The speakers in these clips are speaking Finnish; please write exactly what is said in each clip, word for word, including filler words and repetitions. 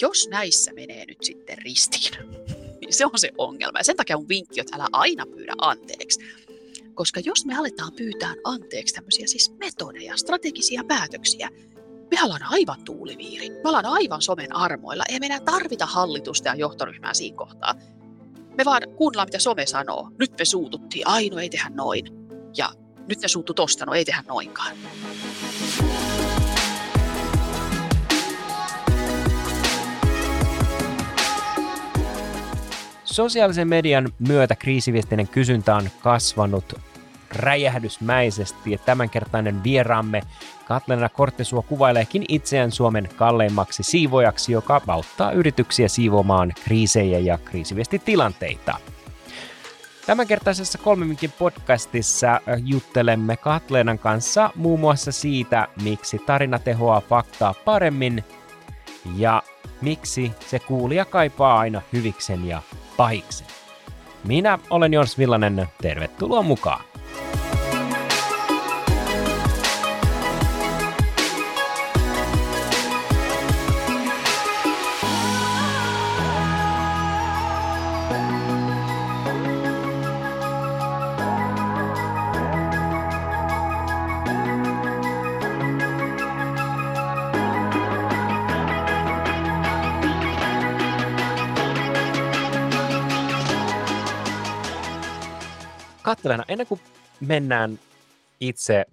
jos näissä menee nyt sitten ristiin, niin se on se ongelma. Ja sen takia mun vinkki on, että älä aina pyydä anteeksi. Koska jos me aletaan pyytää anteeksi tämmöisiä siis metodeja, strategisia päätöksiä, me ollaan aivan tuuliviiri, me ollaan aivan somen armoilla, ei me enää tarvita hallitusta ja johtoryhmää siinä kohtaa. Me vaan kuunnellaan, mitä some sanoo. Nyt me suututtiin, ai no ei tehdä noin. Ja nyt ne suuttu tosta, no ei tehdä noinkaan. Sosiaalisen median myötä kriisiviestinnän kysyntä on kasvanut räjähdysmäisesti ja tämänkertainen vieraamme Katleena Kortesuo kuvaileekin itseään Suomen kalleimmaksi siivojaksi, joka auttaa yrityksiä siivoamaan kriisejä ja kriisiviestitilanteita. Tämänkertaisessa kolmiminkin podcastissa juttelemme Katleenan kanssa muun muassa siitä, miksi tarina tehoaa faktaa paremmin ja miksi se kuulija kaipaa aina hyviksen ja pahiksen. Minä olen Joonas Villanen, tervetuloa mukaan! Katleena, ennen kuin mennään itse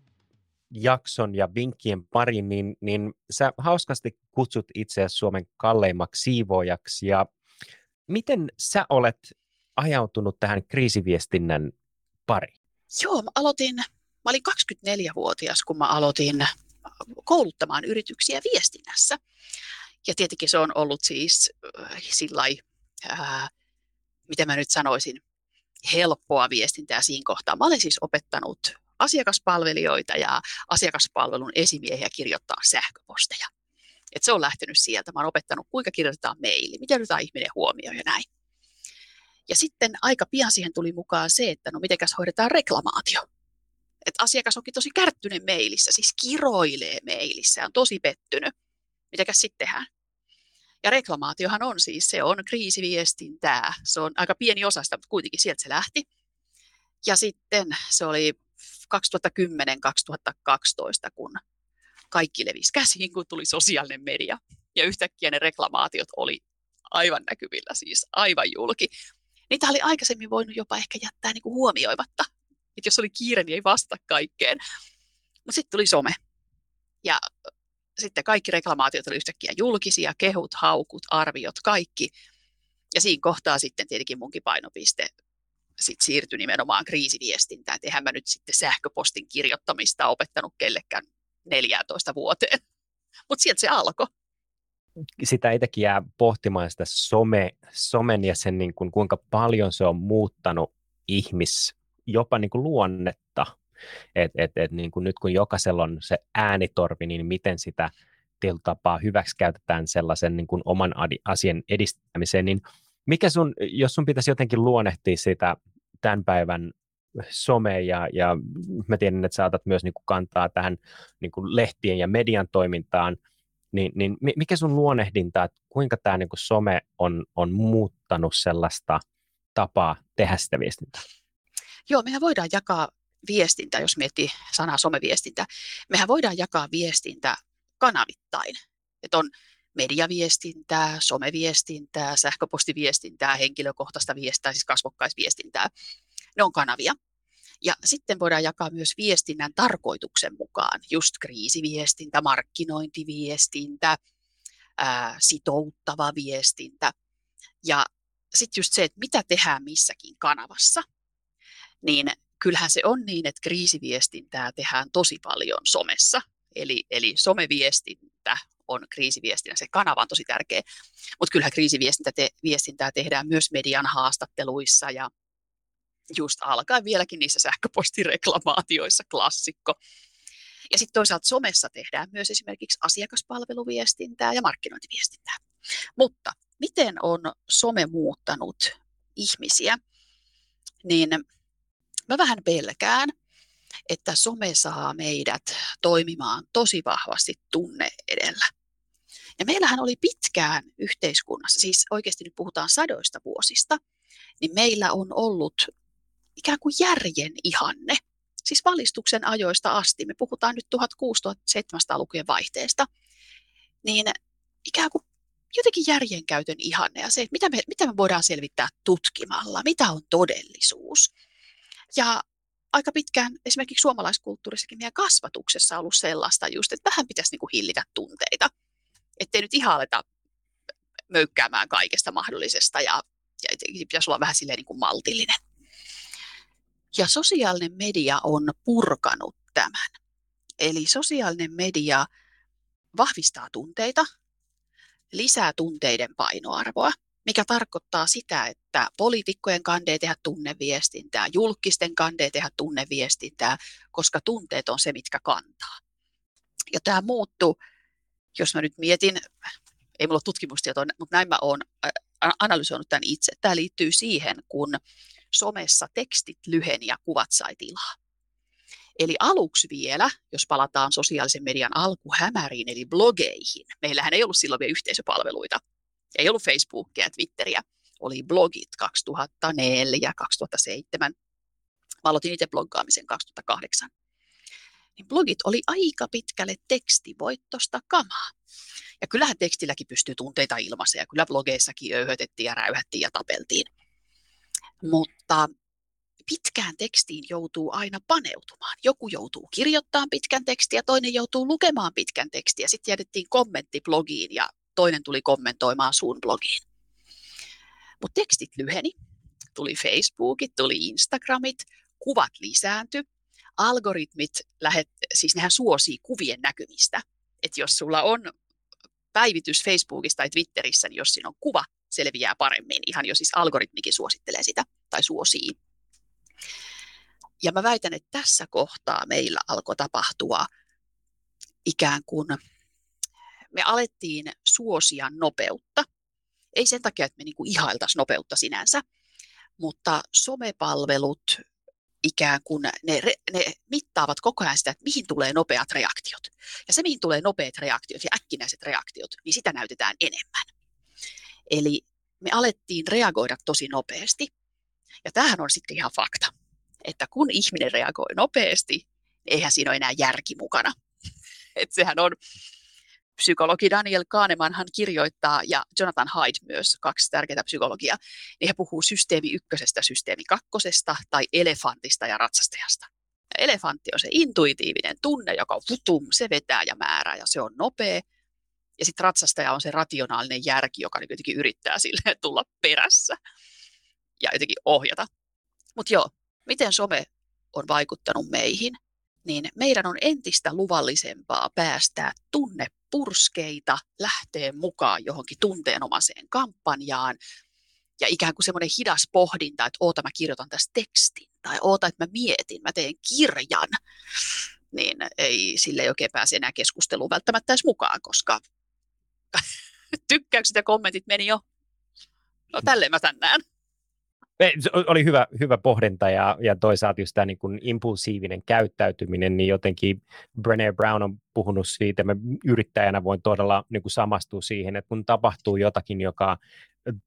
jakson ja vinkkien pariin, niin, niin sä hauskasti kutsut itseäsi Suomen kalleimmaksi siivoojaksi. Ja miten sä olet ajautunut tähän kriisiviestinnän pariin? Joo, mä aloitin, mä olin kaksikymmentäneljävuotias, kun mä aloitin kouluttamaan yrityksiä viestinnässä. Ja tietenkin se on ollut siis äh, sillai, äh, mitä mä nyt sanoisin, helppoa viestintää siinä kohtaa. Mä olen siis opettanut asiakaspalvelijoita ja asiakaspalvelun esimiehiä kirjoittaa sähköposteja. Et se on lähtenyt sieltä. Mä olen opettanut, kuinka kirjoitetaan maili, miten otetaan ihminen huomioon ja näin. Ja sitten aika pian siihen tuli mukaan se, että no mitenkäs hoidetaan reklamaatio. Et asiakas onkin tosi kärttynyt mailissa, siis kiroilee mailissa, on tosi pettynyt. Mitäkäs sitten tehdään? Ja reklamaatiohan on siis, se on kriisiviestintää. Se on aika pieni osa sitä, mutta kuitenkin sieltä se lähti. Ja sitten se oli kaksituhattakymmenen kaksituhattakaksitoista, kun kaikki levisi käsiin, kun tuli sosiaalinen media. Ja yhtäkkiä ne reklamaatiot oli aivan näkyvillä, siis aivan julki. Niitä oli aikaisemmin voinut jopa ehkä jättää niinku huomioimatta. Että jos oli kiire, niin ei vastata kaikkeen. Mutta sitten tuli some. Ja sitten kaikki reklamaatiot oli yhtäkkiä julkisia, kehut, haukut, arviot, kaikki. Ja siinä kohtaa sitten tietenkin munkin painopiste sit siirtyi nimenomaan kriisiviestintään. Eihän mä nyt sitten sähköpostin kirjoittamista opettanut kellekään neljätoista vuoteen. Mutta sieltä se alkoi. Sitä itsekin jää pohtimaan sitä some, somen ja sen niin kuin, kuinka paljon se on muuttanut ihmis, jopa niin kuin luonnetta. Et, et, et, niin kun nyt kun jokaisella on se äänitorvi, niin miten sitä tietyllä tapaa hyväksi käytetään sellaisen niin kun oman asian edistämiseen, niin mikä sun, jos sun pitäisi jotenkin luonnehtia sitä tämän päivän somea, ja, ja mä tiedän, että sä otat myös niin kun kantaa tähän niin kun lehtien ja median toimintaan, niin, niin mikä sun luonnehdinta, että kuinka tämä niin kun some on, on muuttanut sellaista tapaa tehdä sitä viestintää? Joo, mehän voidaan jakaa viestintä, jos miettii sanaa someviestintä, mehän voidaan jakaa viestintä kanavittain. Että on mediaviestintää, someviestintää, sähköpostiviestintää, henkilökohtaista viestintää, siis kasvokkaisviestintää. Ne on kanavia. Ja sitten voidaan jakaa myös viestinnän tarkoituksen mukaan. Just kriisiviestintä, markkinointiviestintä, ää, sitouttava viestintä. Ja sitten just se, että mitä tehdään missäkin kanavassa, niin kyllähän se on niin, että kriisiviestintää tehdään tosi paljon somessa, eli, eli someviestintä on kriisiviestintä, se kanava on tosi tärkeä, mutta kyllähän kriisiviestintää te, viestintää tehdään myös median haastatteluissa ja just alkaen vieläkin niissä sähköpostireklamaatioissa, klassikko. Ja sitten toisaalta somessa tehdään myös esimerkiksi asiakaspalveluviestintää ja markkinointiviestintää. Mutta miten on some muuttanut ihmisiä, niin mä vähän pelkään, että some saa meidät toimimaan tosi vahvasti tunne edellä. Ja meillähän oli pitkään yhteiskunnassa, siis oikeasti nyt puhutaan sadoista vuosista, niin meillä on ollut ikään kuin järjen ihanne. Siis valistuksen ajoista asti, me puhutaan nyt tuhatkuusisataa-seitsemänsataa-lukujen vaihteesta, niin ikään kuin jotenkin järjenkäytön ihanne ja se, että mitä me, mitä me voidaan selvittää tutkimalla, mitä on todellisuus. Ja aika pitkään esimerkiksi suomalaiskulttuurissakin meidän kasvatuksessa on ollut sellaista just, että vähän pitäisi niin kuin hillitä tunteita, ettei nyt ihan aleta möykkäämään kaikesta mahdollisesta ja, ja pitäisi olla vähän silleen niin kuin maltillinen. Ja sosiaalinen media on purkanut tämän. Eli sosiaalinen media vahvistaa tunteita, lisää tunteiden painoarvoa, mikä tarkoittaa sitä, että poliitikkojen kandee tehdä tunneviestintää, julkisten kandee tehdä tunneviestintää, koska tunteet on se, mitkä kantaa. Ja tämä muuttuu, jos mä nyt mietin, ei mulla ole tutkimustietoa, mutta näin mä oon analysoinut tämän itse. Tämä liittyy siihen, kun somessa tekstit lyheni ja kuvat sai tilaa. Eli aluksi vielä, jos palataan sosiaalisen median alkuhämäriin, eli blogeihin. Meillähän ei ollut silloin vielä yhteisöpalveluita. Ei ollut Facebookia ja Twitteriä. Oli blogit kaksituhattaneljä kaksituhattaseitsemän. Mä aloitin itse bloggaamisen kaksituhattakahdeksan. Niin blogit oli aika pitkälle tekstivoittosta kamaa. Ja kyllähän tekstilläkin pystyy tunteita ilmaiseen. Ja kyllä blogeissakin öyhötettiin ja räyhättiin ja tapeltiin. Mutta pitkään tekstiin joutuu aina paneutumaan. Joku joutuu kirjoittamaan pitkän tekstin ja toinen joutuu lukemaan pitkän tekstin. Ja sitten jätettiin kommentti blogiin ja toinen tuli kommentoimaan sun blogiin. Mutta tekstit lyheni. Tuli Facebookit, tuli Instagramit, kuvat lisääntyi. Algoritmit, lähet, siis nehän suosii kuvien näkymistä. Että jos sulla on päivitys Facebookissa tai Twitterissä, niin jos siinä on kuva, selviää paremmin, ihan jo siis algoritmikin suosittelee sitä tai suosii. Ja mä väitän, että tässä kohtaa meillä alkoi tapahtua ikään kuin, me alettiin suosia nopeutta. Ei sen takia, että me niinku ihailtaisiin nopeutta sinänsä, mutta somepalvelut ikään kuin, ne, ne mittaavat koko ajan sitä, että mihin tulee nopeat reaktiot. Ja se, mihin tulee nopeat reaktiot ja äkkinäiset reaktiot, niin sitä näytetään enemmän. Eli me alettiin reagoida tosi nopeasti, ja tämähän on sitten ihan fakta, että kun ihminen reagoi nopeasti, eihän siinä ole enää järki mukana. Et sehän on, psykologi Daniel Kahnemanhan kirjoittaa, ja Jonathan Haidt myös, kaksi tärkeää psykologiaa, niin he puhuu systeemi ykkösestä, systeemi kakkosesta tai elefantista ja ratsastajasta. Ja elefantti on se intuitiivinen tunne, joka on futum, se vetää ja määrää, ja se on nopea. Ja sitten ratsastaja on se rationaalinen järki, joka jotenkin yrittää silleen tulla perässä ja jotenkin ohjata. Mutta joo, miten some on vaikuttanut meihin, niin meidän on entistä luvallisempaa päästää tunnepurskeita, lähteä mukaan johonkin tunteenomaiseen kampanjaan ja ikään kuin semmoinen hidas pohdinta, että oota mä kirjoitan tästä tekstin tai oota, että mä mietin, mä teen kirjan, niin ei sille ei oikein pääse enää keskusteluun välttämättä edes mukaan, koska tykkäykset ja kommentit meni jo. No tälleen mä tänään. Oli hyvä, hyvä pohdinta ja, ja toisaalta just tämä niin kuin impulsiivinen käyttäytyminen, niin jotenkin Brené Brown on puhunut siitä, mä yrittäjänä voin todella niin kuin samastua siihen, että kun tapahtuu jotakin, joka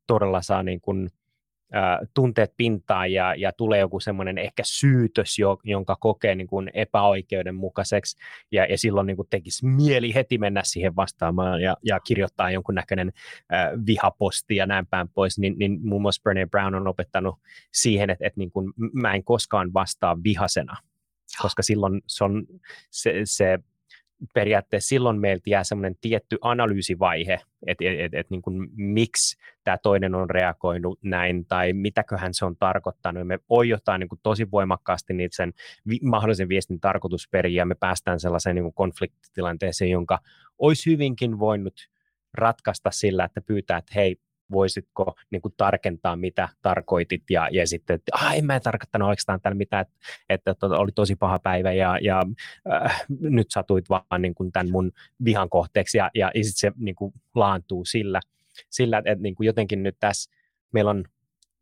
todella saa niin kuin tunteet pintaan ja, ja tulee joku semmoinen ehkä syytös, jonka kokee niin kuin epäoikeudenmukaiseksi ja, ja silloin niin kuin tekisi mieli heti mennä siihen vastaamaan ja, ja kirjoittaa jonkunnäköinen äh, vihaposti ja näin päin pois, niin, niin muun muassa Brené Brown on opettanut siihen, että, että niin kuin mä en koskaan vastaa vihasena, koska silloin se on se, se periaatteessa silloin meiltä jää semmoinen tietty analyysivaihe, että et, et, et, niin kuin, miksi tämä toinen on reagoinut näin tai mitäköhän se on tarkoittanut. Me oijotaan niin kuin, tosi voimakkaasti niitä sen vi- mahdollisen viestin tarkoitusperiä ja me päästään sellaiseen niin kuin konfliktitilanteeseen, jonka olisi hyvinkin voinut ratkaista sillä, että pyytää, että hei, voisitko niin kuin, tarkentaa, mitä tarkoitit, ja, ja sitten, että ai, mä en tarkoittanut oikeastaan täällä mitään, että, että, että oli tosi paha päivä, ja, ja äh, nyt satuit vaan niin kuin, tämän mun vihan kohteeksi, ja, ja, ja sitten se niin kuin, laantuu sillä, sillä että niin kuin, jotenkin nyt tässä meillä on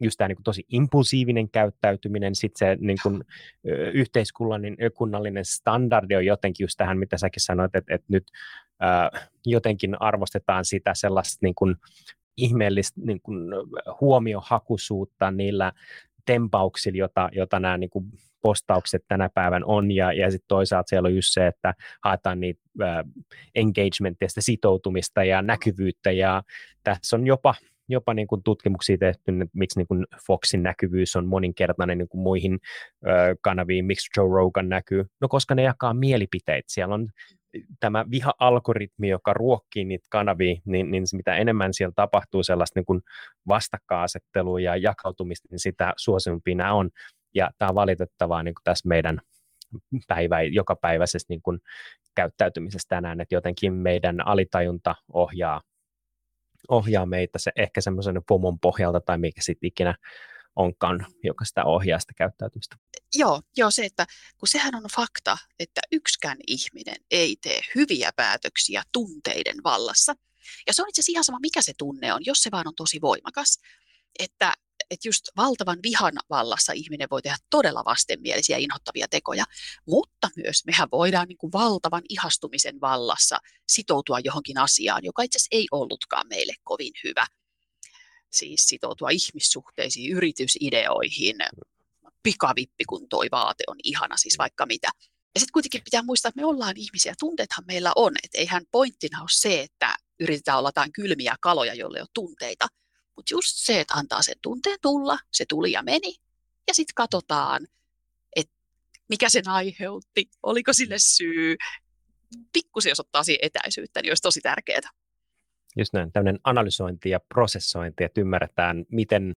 just tämä niin kuin tosi impulsiivinen käyttäytyminen, sitten se niin kuin, ö, yhteiskunnallinen standardi on jotenkin just tähän, mitä säkin sanoit, että, että nyt ö, jotenkin arvostetaan sitä sellaista niin kuin ihmeellistä niin kuin huomiohakuisuutta niillä tempauksilla, jota, jota nämä niin kuin postaukset tänä päivän on, ja, ja sitten toisaalta siellä on just se, että haetaan niitä äh, engagementteja, sitoutumista ja näkyvyyttä, ja tässä on jopa, jopa niin kuin tutkimuksia tehty, että miksi niin kuin Foxin näkyvyys on moninkertainen niin kuin muihin äh, kanaviin, miksi Joe Rogan näkyy, no koska ne jakaa mielipiteitä, siellä on tämä viha-algoritmi, joka ruokkii niitä kanavia, niin, niin mitä enemmän siellä tapahtuu sellaista niin kuin vastakkainasettelua ja jakautumista, niin sitä suosimpia nämä on. Ja tämä on valitettavaa niin kuin tässä meidän päivä, jokapäiväisessä niin kuin käyttäytymisessä tänään, että jotenkin meidän alitajunta ohjaa, ohjaa meitä se, ehkä semmoisen pomon pohjalta tai mikä sitten ikinä onkaan, joka sitä ohjaa sitä käyttäytymistä. Joo, joo, se, että kun sehän on fakta, että yksikään ihminen ei tee hyviä päätöksiä tunteiden vallassa. Ja se on itse asiassa ihan sama, mikä se tunne on, jos se vaan on tosi voimakas. Että, että just valtavan vihan vallassa ihminen voi tehdä todella vastenmielisiä inhottavia tekoja, mutta myös mehän voidaan niin kuin valtavan ihastumisen vallassa sitoutua johonkin asiaan, joka itse asiassa ei ollutkaan meille kovin hyvä. Siis sitoutua ihmissuhteisiin, yritysideoihin, pikavippi, kun toi vaate on ihana, siis vaikka mitä. Ja sitten kuitenkin pitää muistaa, että me ollaan ihmisiä, tunteethan meillä on, että eihän pointtina ole se, että yritetään olla jotain kylmiä kaloja, jolle on tunteita, mutta just se, että antaa sen tunteen tulla, se tuli ja meni, ja sitten katsotaan, että mikä sen aiheutti, oliko sille syy, pikkusen jos ottaa siihen etäisyyttä, niin olisi tosi tärkeää. Just näin, tämmöinen analysointi ja prosessointi, että ymmärretään, miten,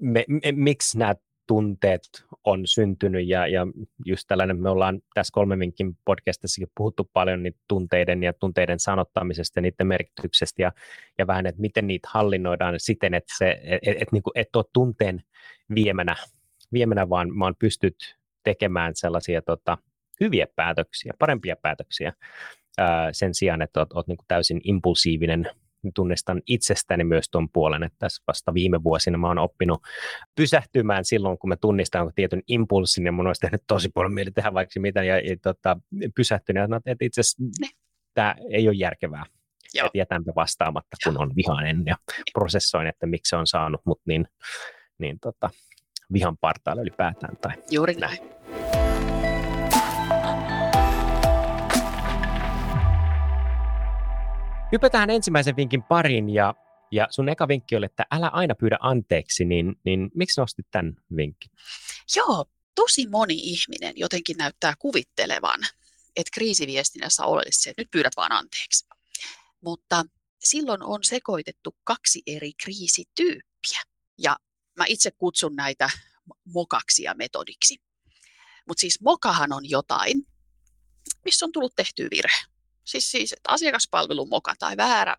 me, me, miksi nämä tunteet on syntynyt ja, ja just tällainen, me ollaan tässä kolmeminkin podcastissakin puhuttu paljon niitä tunteiden ja tunteiden sanottamisesta ja niiden merkityksestä ja, ja vähän, että miten niitä hallinnoidaan siten, että se, et, et, niin kuin, et ole tunteen viemänä, viemänä vaan, vaan pystyt tekemään sellaisia tota, hyviä päätöksiä, parempia päätöksiä sen sijaan, että olet, olet niin kuin täysin impulsiivinen. Tunnistan itsestäni myös tuon puolen, että tässä vasta viime vuosina mä oon oppinut pysähtymään silloin, kun mä tunnistan tietyn impulssin, ja mun olisi tehnyt tosi paljon mieli tehdä vaikka mitä, ja, ja tota, pysähtynyt, että itse asiassa tämä ei ole järkevää, Joo. että jätänpä vastaamatta, kun on vihainen, ja prosessoin, että miksi se on saanut mut niin, niin tota, vihan partaalle ylipäätään. Tai Juuri näin. näin. Hypätään ensimmäisen vinkin pariin, ja, ja sun eka vinkki oli, että älä aina pyydä anteeksi, niin, niin miksi nostit tämän vinkin? Joo, tosi moni ihminen jotenkin näyttää kuvittelevan, että kriisiviestinnässä olisi se, että nyt pyydät vaan anteeksi. Mutta silloin on sekoitettu kaksi eri kriisityyppiä, ja mä itse kutsun näitä mokaksi ja metodiksi. Mutta siis mokahan on jotain, missä on tullut tehtyä virhe. Siis, siis että asiakaspalvelun moka tai väärä,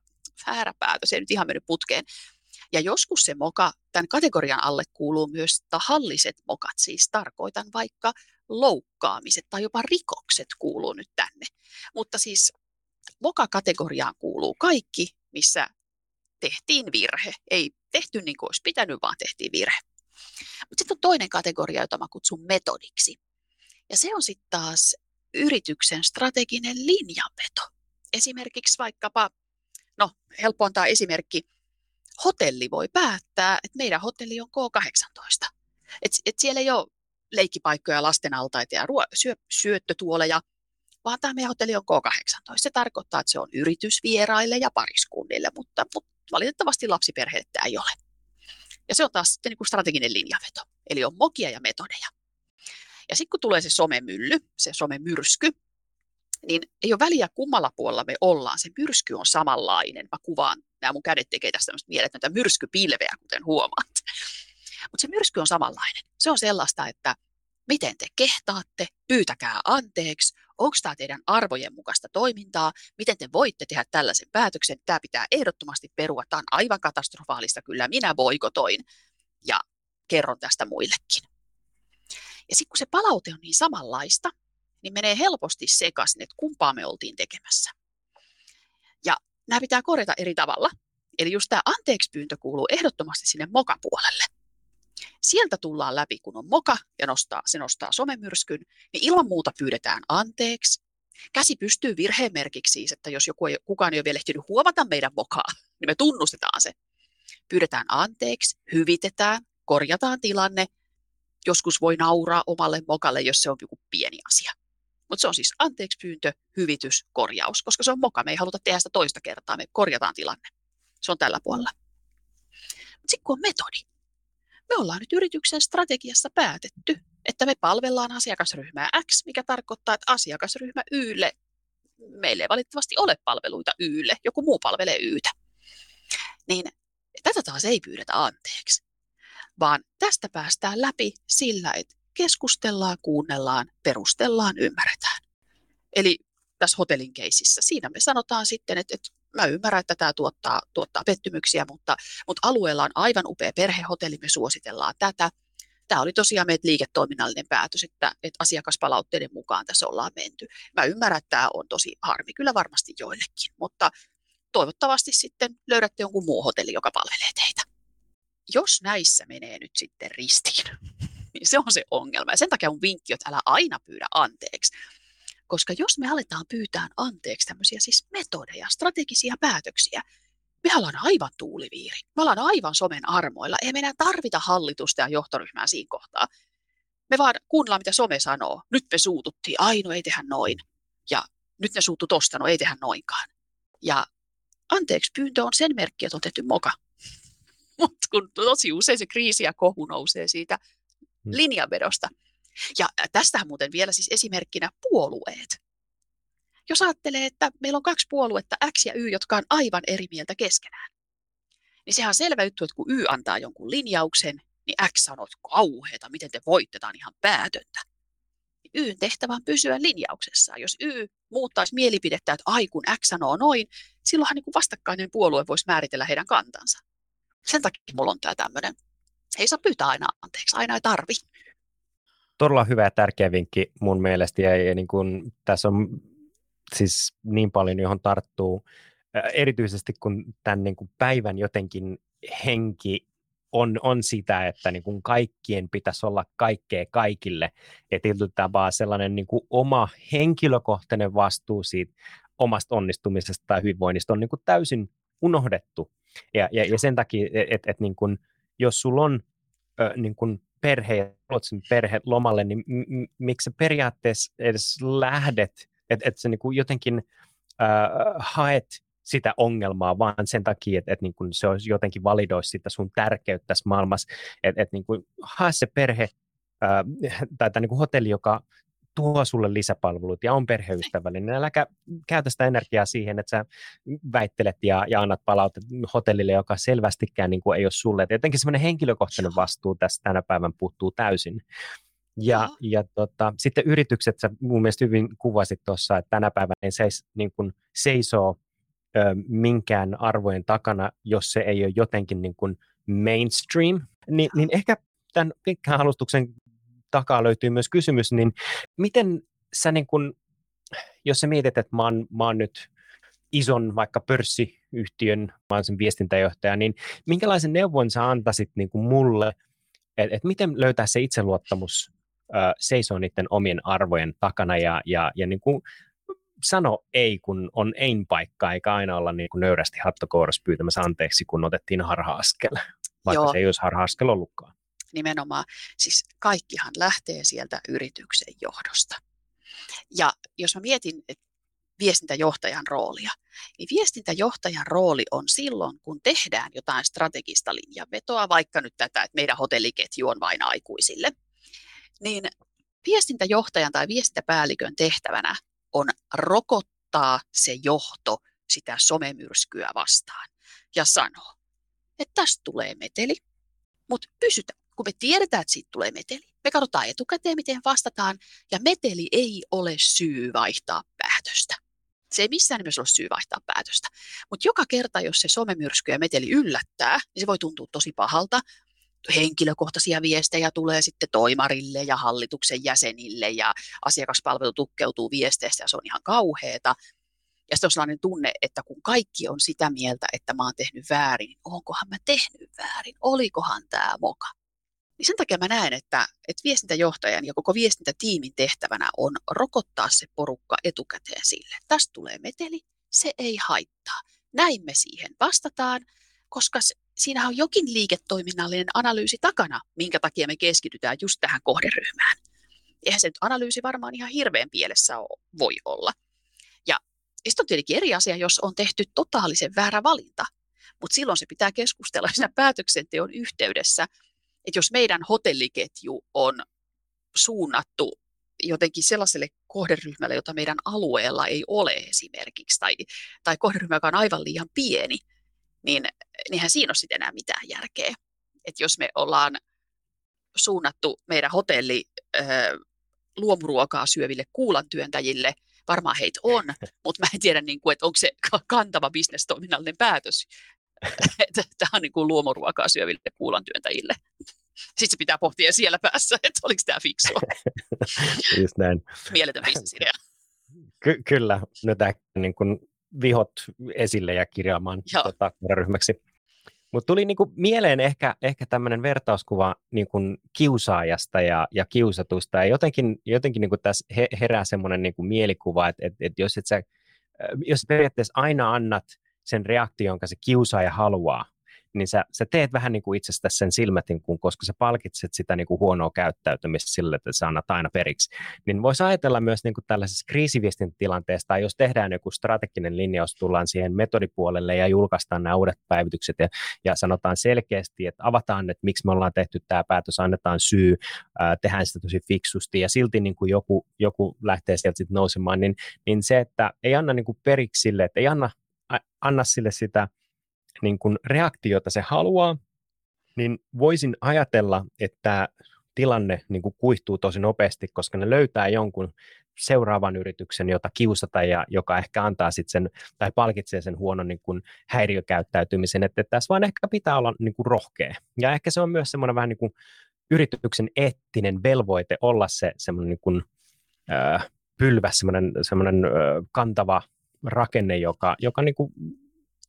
väärä päätös, ei nyt ihan mennyt putkeen. Ja joskus se moka, tämän kategorian alle kuuluu myös tahalliset mokat, siis tarkoitan vaikka loukkaamiset tai jopa rikokset kuuluu nyt tänne. Mutta siis moka-kategoriaan kuuluu kaikki, missä tehtiin virhe. Ei tehty niin kuin olisi pitänyt, vaan tehtiin virhe. Mutta sitten on toinen kategoria, jota mä kutsun metodiksi. Ja se on sitten taas yrityksen strateginen linjanveto. Esimerkiksi vaikkapa, no helppo antaa esimerkki, hotelli voi päättää, että meidän hotelli on koo kahdeksantoista. Että et siellä ei ole leikkipaikkoja, lastenaltaita ja ruo- syö- syöttötuoleja, vaan tämä meidän hotelli on koo kahdeksantoista. Se tarkoittaa, että se on yritysvieraille ja pariskunnille, mutta, mutta valitettavasti lapsiperheille tämä ei ole. Ja se on taas sitten niin kuin strateginen linjanveto, eli on mokia ja metodeja. Ja sitten kun tulee se somemylly, se somemyrsky, niin ei ole väliä kummalla puolella me ollaan. Se myrsky on samanlainen. Mä kuvaan, nämä mun kädet tekee tästä tämmöistä mieletöntä myrskypilveä, kuten huomaat. Mutta se myrsky on samanlainen. Se on sellaista, että miten te kehtaatte, pyytäkää anteeksi, onko tämä teidän arvojen mukaista toimintaa, miten te voitte tehdä tällaisen päätöksen, tämä pitää ehdottomasti perua, tämä on aivan katastrofaalista, kyllä minä boikotoin ja kerron tästä muillekin. Ja sitten kun se palaute on niin samanlaista, niin menee helposti sekaisin, että kumpaa me oltiin tekemässä. Ja nämä pitää korjata eri tavalla. Eli just tämä anteeksi pyyntö kuuluu ehdottomasti sinne mokapuolelle. Sieltä tullaan läpi, kun on moka ja nostaa, se nostaa somemyrskyn, niin ilman muuta pyydetään anteeksi. Käsi pystyy virheen merkiksi siis, että jos joku ei, kukaan ei ole vielä ehtinyt huomata meidän mokaa, niin me tunnustetaan se. Pyydetään anteeksi, hyvitetään, korjataan tilanne. Joskus voi nauraa omalle mokalle, jos se on joku pieni asia. Mutta se on siis anteeksi pyyntö, hyvitys, korjaus, koska se on moka. Me ei haluta tehdä sitä toista kertaa, me korjataan tilanne. Se on tällä puolella. Sitten kun on metodi. Me ollaan nyt yrityksen strategiassa päätetty, että me palvellaan asiakasryhmää X, mikä tarkoittaa, että asiakasryhmä Ylle, meillä ei valitettavasti ole palveluita Ylle, joku muu palvelee Ytä. Niin tätä taas ei pyydetä anteeksi, vaan tästä päästään läpi sillä, että keskustellaan, kuunnellaan, perustellaan, ymmärretään. Eli tässä hotellin keisissä, siinä me sanotaan sitten, että, että mä ymmärrän, että tämä tuottaa, tuottaa pettymyksiä, mutta, mutta alueella on aivan upea perhehotelli, me suositellaan tätä. Tämä oli tosiaan meidän liiketoiminnallinen päätös, että, että asiakaspalautteiden mukaan tässä ollaan menty. Mä ymmärrän, että tämä on tosi harmi, kyllä varmasti joillekin, mutta toivottavasti sitten löydätte jonkun muu hotelli, joka palvelee teitä. Jos näissä menee nyt sitten ristiin, niin se on se ongelma. Ja sen takia mun vinkki on, että älä aina pyydä anteeksi. Koska jos me aletaan pyytää anteeksi tämmöisiä siis metodeja, strategisia päätöksiä, me ollaan aivan tuuliviiri, me ollaan aivan somen armoilla, ei me enää tarvita hallitusta ja johtoryhmää siinä kohtaa. Me vaan kuunnellaan, mitä some sanoo. Nyt me suututtiin, ai no ei tehdä noin. Ja nyt ne suuttu tosta, no ei tehdä noinkaan. Ja anteeksi pyyntö on sen merkki, että on tehty moka. Mutta kun tosi usein se kriisi ja kohu nousee siitä linjanvedosta. Ja tästähän muuten vielä siis esimerkkinä puolueet. Jos ajattelee, että meillä on kaksi puoluetta, X ja Y, jotka on aivan eri mieltä keskenään, niin sehän on selvä juttu, että kun Y antaa jonkun linjauksen, niin X sanoo, että kauheeta, miten te voitte, tämä on ihan päätöntä. Yn tehtävä on pysyä linjauksessaan. Jos Y muuttaisi mielipidettä, että ai kun X sanoo noin, silloinhan niin kuin vastakkainen puolue voisi määritellä heidän kantansa. Sen takia mulla on tämä tämmöinen, ei saa pyytää aina anteeksi, aina ei tarvi. Todella hyvä ja tärkeä vinkki mun mielestä. Ja, ja niin kun, tässä on siis niin paljon, johon tarttuu. Ää, erityisesti kun tämän niin kun päivän jotenkin henki on, on sitä, että niin kun kaikkien pitäisi olla kaikkea kaikille. Ja tietyllä vaan sellainen niin kun oma henkilökohtainen vastuu siitä omasta onnistumisesta tai hyvinvoinnista on niin kun täysin unohdettu. Ja, ja, ja sen takia, että et, et niin kun, jos sulla on ö, niin kun perhe ja perhe lomalle, niin m- m- miksi periaatteessa edes lähdet, että et sä niinku jotenkin äh, haet sitä ongelmaa, vaan sen takia, että et niinku se olisi jotenkin validoisi sitä sun tärkeyttä tässä maailmassa, että et niinku hae se perhe äh, tai tämä niinku hotelli, joka tuo sulle lisäpalvelut ja on perheystävällinen. Älä käytä sitä energiaa siihen, että sä väittelet ja, ja annat palautet hotellille, joka selvästikään niin kuin ei ole sulle. Et jotenkin semmoinen henkilökohtainen vastuu tässä tänä päivän puuttuu täysin. Ja, ja tota, sitten yritykset, sä mun mielestä hyvin kuvasit tuossa, että tänä päivänä ei seis, niin kuin seisoo ö, minkään arvojen takana, jos se ei ole jotenkin niin kuin mainstream. Ni, niin ehkä tämän pitkän alustuksen takaa löytyy myös kysymys, niin miten sä niin kun, jos sä mietit, että mä oon, mä oon nyt ison vaikka pörssiyhtiön, mä oon sen viestintäjohtaja, niin minkälaisen neuvon sä antaisit niin kun mulle, että et miten löytää se itseluottamus äh, seisoo niiden omien arvojen takana ja, ja, ja niin kun sano ei, kun on ein paikka, eikä aina olla niin kun nöyrästi hattokourassa pyytämässä anteeksi, kun otettiin harha-askel, vaikka Joo. se ei olisi harha-askel ollutkaan. Nimenomaan, siis kaikkihan lähtee sieltä yrityksen johdosta. Ja jos mä mietin viestintäjohtajan roolia, niin viestintäjohtajan rooli on silloin, kun tehdään jotain strategista linjanvetoa, vaikka nyt tätä, että meidän hotelliketju on vain aikuisille, niin viestintäjohtajan tai viestintäpäällikön tehtävänä on rokottaa se johto sitä somemyrskyä vastaan ja sanoa, että tästä tulee meteli, mutta pysytään. Kun me tiedetään, että siitä tulee meteli, me katsotaan etukäteen, miten vastataan, ja meteli ei ole syy vaihtaa päätöstä. Se ei missään nimessä ole syy vaihtaa päätöstä. Mutta joka kerta, jos se somemyrsky ja meteli yllättää, niin se voi tuntua tosi pahalta. Henkilökohtaisia viestejä tulee sitten toimarille ja hallituksen jäsenille, ja asiakaspalvelu tukkeutuu viesteistä, ja se on ihan kauheata. Ja sitten on sellainen tunne, että kun kaikki on sitä mieltä, että mä oon tehnyt väärin, niin onkohan mä tehnyt väärin, olikohan tämä moka. Niin sen takia mä näen, että, että viestintäjohtajan ja koko viestintätiimin tehtävänä on rokottaa se porukka etukäteen sille. Tästä tulee meteli, se ei haittaa. Näin me siihen vastataan, koska siinä on jokin liiketoiminnallinen analyysi takana, minkä takia me keskitytään just tähän kohderyhmään. Eihän se nyt analyysi varmaan ihan hirveän pielessä voi olla. Ja sitten on tietenkin eri asia, jos on tehty totaalisen väärä valinta, mutta silloin se pitää keskustella siinä päätöksenteon yhteydessä, että jos meidän hotelliketju on suunnattu jotenkin sellaiselle kohderyhmälle, jota meidän alueella ei ole esimerkiksi, tai, tai kohderyhmä, joka on aivan liian pieni, niin niinhän siinä on sitten enää mitään järkeä. Että jos me ollaan suunnattu meidän hotelli äh, luomuruokaa syöville kuulantyöntäjille, varmaan heitä on, mutta mä en tiedä, niin kuin, että onko se kantava bisnestoiminnallinen päätös. Tämä on niin kuin luomuruokaa syöville kuulantyöntäjille. Sitten se pitää pohtia siellä päässä, että oliko tämä fiksua. Just näin. Mieletön bisnesidea. Ky- kyllä, nyt äkkiä niin kuin vihot esille ja kirjaamaan tota, ryhmäksi. Mutta tuli niin kuin mieleen ehkä, ehkä tämmöinen vertauskuva niin kuin kiusaajasta ja, ja kiusatusta. Ja jotenkin, jotenkin niin kuin tässä herää semmoinen niin kuin mielikuva, että, että, että jos, et sä, jos periaatteessa aina annat sen reaktio, jonka se kiusaaja haluaa, niin sä, sä teet vähän niin kuin itsestäsi sen silmätinkun, koska sä palkitset sitä niin kuin huonoa käyttäytymistä sille, että sä annat aina periksi. Niin voisi ajatella myös niin kuin tällaisessa kriisiviestintätilanteessa, tai jos tehdään joku strateginen linjaus, tullaan siihen metodipuolelle ja julkaistaan nämä uudet päivitykset ja, ja sanotaan selkeästi, että avataan, että miksi me ollaan tehty tämä päätös, annetaan syy, ää, tehdään sitä tosi fiksusti, ja silti niin kuin joku, joku lähtee sieltä sitten nousemaan, niin, niin se, että ei anna niin kuin periksi sille, että ei anna, a, anna sille sitä, niin kun reaktiota se haluaa, niin voisin ajatella, että tilanne niin kun kuihtuu tosi nopeasti, koska ne löytää jonkun seuraavan yrityksen, jota kiusata ja joka ehkä antaa sitten sen tai palkitsee sen huonon niin kun häiriökäyttäytymisen, että tässä vaan ehkä pitää olla niin kun rohkea. Ja ehkä se on myös semmoinen vähän niin kun yrityksen eettinen velvoite olla se semmoinen niin kun, äh, pylväs, semmoinen, semmoinen äh, kantava rakenne, joka, joka niin kun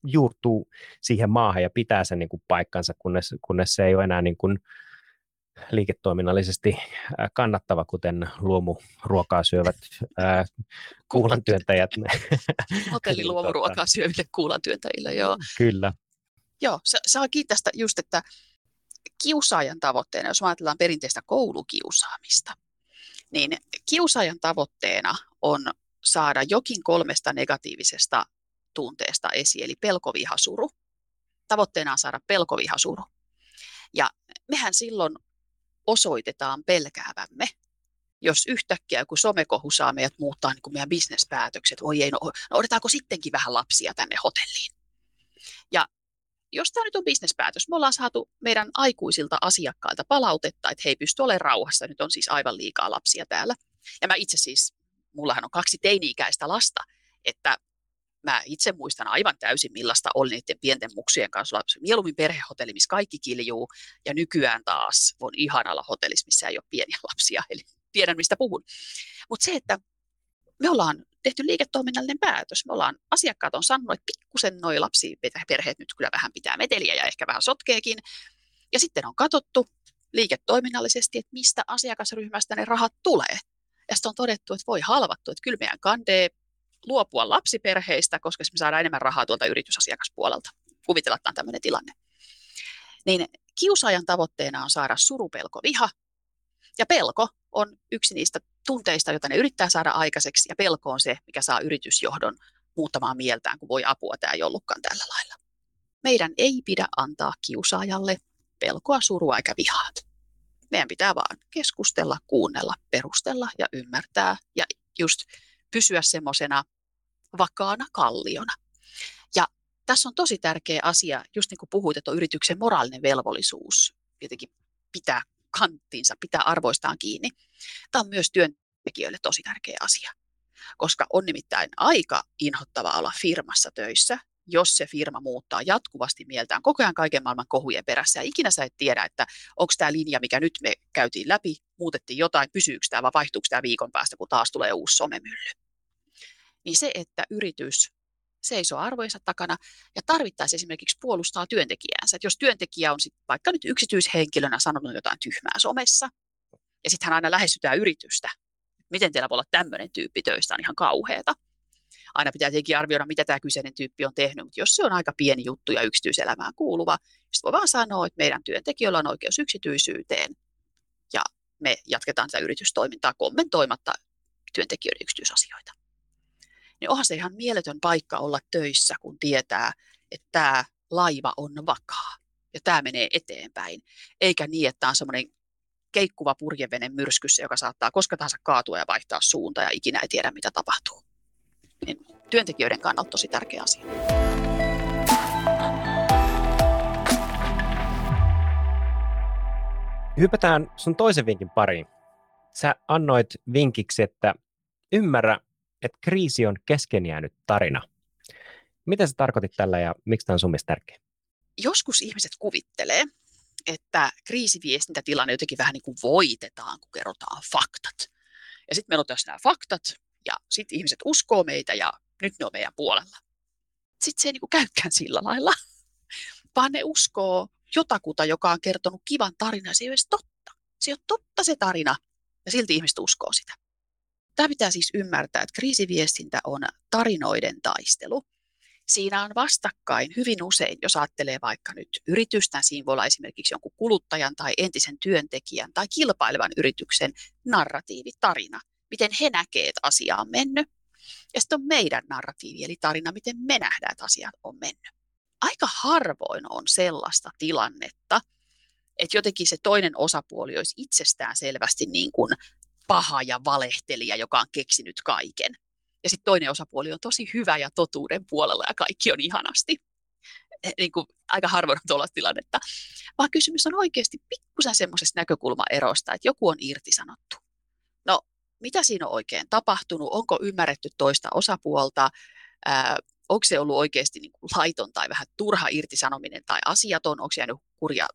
juurtuu siihen maahan ja pitää sen niin kuin paikkansa, kunnes, kunnes se ei ole enää niin kuin liiketoiminnallisesti kannattava, kuten luomuruokaa syövät ää, kuulantyöntäjät. Hotelli luomuruokaa syöville kuulantyöntäjille, joo. Kyllä. Joo, saa kiittää sitä just, että kiusaajan tavoitteena, jos ajatellaan perinteistä koulukiusaamista, niin kiusaajan tavoitteena on saada jokin kolmesta negatiivisesta tunteesta esiin, eli pelkovihasuru. Tavoitteena on saada pelkovihasuru. Ja mehän silloin osoitetaan pelkäävämme, jos yhtäkkiä kun somekohu saa meidät muuttaa niin kuin meidän bisnespäätökset, voi ei, no, no odotetaanko sittenkin vähän lapsia tänne hotelliin. Ja jos tämä nyt on bisnespäätös, me ollaan saatu meidän aikuisilta asiakkailta palautetta, että he ei pysty olemaan rauhassa, nyt on siis aivan liikaa lapsia täällä. Ja mä itse siis, mullahan on kaksi teini-ikäistä lasta, että mä itse muistan aivan täysin, millaista oli niiden pienten muksien kanssa. Mieluummin perhehotelli, missä kaikki kiljuu, ja nykyään taas on ihanalla hotellissa, missä ei ole pieniä lapsia, eli tiedän, mistä puhun. Mutta se, että me ollaan tehty liiketoiminnallinen päätös, me ollaan, asiakkaat on sanonut, että pikkusen noi lapsiperheet nyt kyllä vähän pitää meteliä ja ehkä vähän sotkeekin, ja sitten on katsottu liiketoiminnallisesti, että mistä asiakasryhmästä ne rahat tulee. Ja sitten on todettu, että voi halvattu, että kyllä meidän kandee luopua lapsiperheistä, koska me saadaan enemmän rahaa tuolta yritysasiakaspuolelta. Kuvitellaan, että on tämmöinen tilanne. Niin kiusaajan tavoitteena on saada suru, pelko, viha. Ja pelko on yksi niistä tunteista, jota ne yrittää saada aikaiseksi. Ja pelko on se, mikä saa yritysjohdon muuttamaan mieltään, kun voi apua tämä ei ollutkaan tällä lailla. Meidän ei pidä antaa kiusaajalle pelkoa, surua eikä vihaa. Meidän pitää vaan keskustella, kuunnella, perustella ja ymmärtää. Ja just pysyä semmoisena vakaana kalliona. Ja tässä on tosi tärkeä asia, just niin kuin puhuit, että on yrityksen moraalinen velvollisuus jotenkin pitää kanttiinsa, pitää arvoistaan kiinni. Tämä on myös työntekijöille tosi tärkeä asia, koska on nimittäin aika inhottava olla firmassa töissä, jos se firma muuttaa jatkuvasti mieltään koko ajan kaiken maailman kohujen perässä. Ja ikinä sä et tiedä, että onko tämä linja, mikä nyt me käytiin läpi, muutettiin jotain, pysyykö tämä vai vaihtuuko tämä viikon päästä, kun taas tulee uusi somemylly. Niin se, että yritys seisoo arvojensa takana ja tarvittaessa esimerkiksi puolustaa työntekijäänsä. Että jos työntekijä on sit vaikka nyt yksityishenkilönä sanonut jotain tyhmää somessa, ja sitten hän aina lähestytään yritystä. Miten teillä voi olla tämmöinen tyyppi töistä, on ihan kauheata. Aina pitää tietenkin arvioida, mitä tämä kyseinen tyyppi on tehnyt, mutta jos se on aika pieni juttu ja yksityiselämään kuuluva, niin sitten voi vaan sanoa, että meidän työntekijöillä on oikeus yksityisyyteen, ja me jatketaan tätä yritystoimintaa kommentoimatta työntekijöiden yksityisasioita. Niin onhan se ihan mieletön paikka olla töissä, kun tietää, että tämä laiva on vakaa, ja tämä menee eteenpäin, eikä niin, että tämä on semmoinen keikkuva purjevene myrskyssä, joka saattaa koska tahansa kaatua ja vaihtaa suunta ja ikinä ei tiedä, mitä tapahtuu. Niin työntekijöiden kannalta tosi tärkeä asia. Hypätään sun toisen vinkin pariin. Sä annoit vinkiksi, että ymmärrä, että kriisi on kesken jäänyt tarina. Mitä sä tarkoitit tällä ja miksi tämä on sun mielestä tärkeä? Joskus ihmiset kuvittelee, että kriisiviestintätilanne jotenkin vähän niin kuin voitetaan, kun kerrotaan faktat. Ja sitten meillä on tässä nämä faktat, ja sitten ihmiset uskoo meitä, ja nyt ne on meidän puolella. Sitten se ei niin kuin käykään sillä lailla, vaan ne uskoo jotakuta, joka on kertonut kivan tarinan, se ei ole edes totta. Se on totta se tarina, ja silti ihmiset uskoo sitä. Tämä pitää siis ymmärtää, että kriisiviestintä on tarinoiden taistelu. Siinä on vastakkain hyvin usein, jos ajattelee vaikka nyt yritystä, siinä voi olla esimerkiksi jonkun kuluttajan tai entisen työntekijän tai kilpailevan yrityksen narratiivitarina, miten he näkevät, että asia on mennyt. Ja sitten on meidän narratiivi, eli tarina, miten me nähdään, että asia on mennyt. Aika harvoin on sellaista tilannetta, että jotenkin se toinen osapuoli olisi itsestään selvästi niin kuin paha ja valehtelija, joka on keksinyt kaiken. Ja sitten toinen osapuoli on tosi hyvä ja totuuden puolella ja kaikki on ihanasti. Niin kuin aika harvoin on tuolla tilannetta. Vaan kysymys on oikeasti pikkusen semmoisesta näkökulmaerosta, että joku on irtisanottu. No, mitä siinä on oikein tapahtunut? Onko ymmärretty toista osapuolta? Ää, onko se ollut oikeasti niin kuin laiton tai vähän turha irtisanominen tai asiaton? Onko jäänyt kurja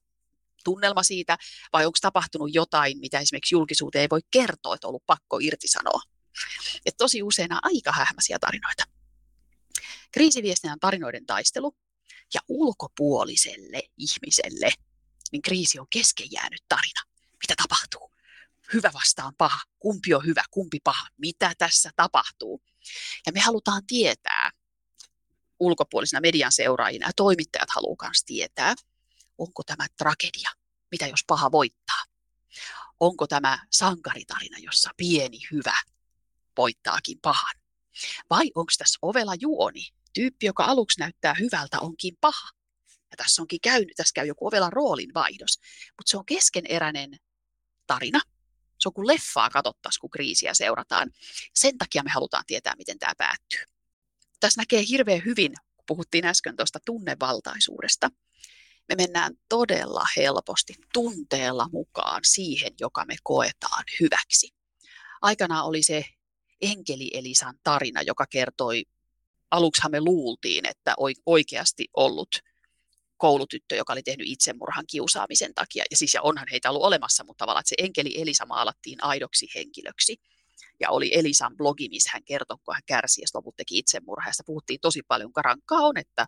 tunnelma siitä? Vai onko tapahtunut jotain, mitä esimerkiksi julkisuuteen ei voi kertoa, että on ollut pakko irtisanoa? Et tosi usein on aika hähmäisiä tarinoita. Kriisiviestinnän tarinoiden taistelu ja ulkopuoliselle ihmiselle, niin kriisi on kesken jäänyt tarina. Mitä tapahtuu? Hyvä vastaan paha. Kumpi on hyvä, kumpi paha? Mitä tässä tapahtuu? Ja me halutaan tietää ulkopuolisina median seuraajina ja toimittajat haluaa myös tietää, onko tämä tragedia? Mitä jos paha voittaa? Onko tämä sankaritarina, jossa pieni hyvä voittaakin pahan? Vai onko tässä ovela juoni? Tyyppi, joka aluksi näyttää hyvältä, onkin paha. Ja tässä onkin käynyt, tässä käy joku ovela roolin vaihdos. Mutta se on keskeneräinen tarina. Se on kuin leffaa katsottaisiin, kun kriisiä seurataan. Sen takia me halutaan tietää, miten tämä päättyy. Tässä näkee hirveän hyvin, kun puhuttiin äsken tuosta tunnevaltaisuudesta. Me mennään todella helposti tunteella mukaan siihen, joka me koetaan hyväksi. Aikanaan oli se Enkeli Elisan tarina, joka kertoi, aluksihan me luultiin, että oikeasti ollut koulutyttö, joka oli tehnyt itsemurhan kiusaamisen takia. Ja siis ja onhan heitä ollut olemassa, mutta tavallaan se Enkeli Elisa maalattiin aidoksi henkilöksi. Ja oli Elisan blogi, missä hän kertoi, kun hän kärsi ja loput teki itsemurhaa. Ja puhuttiin tosi paljon, kun rankkaa on, että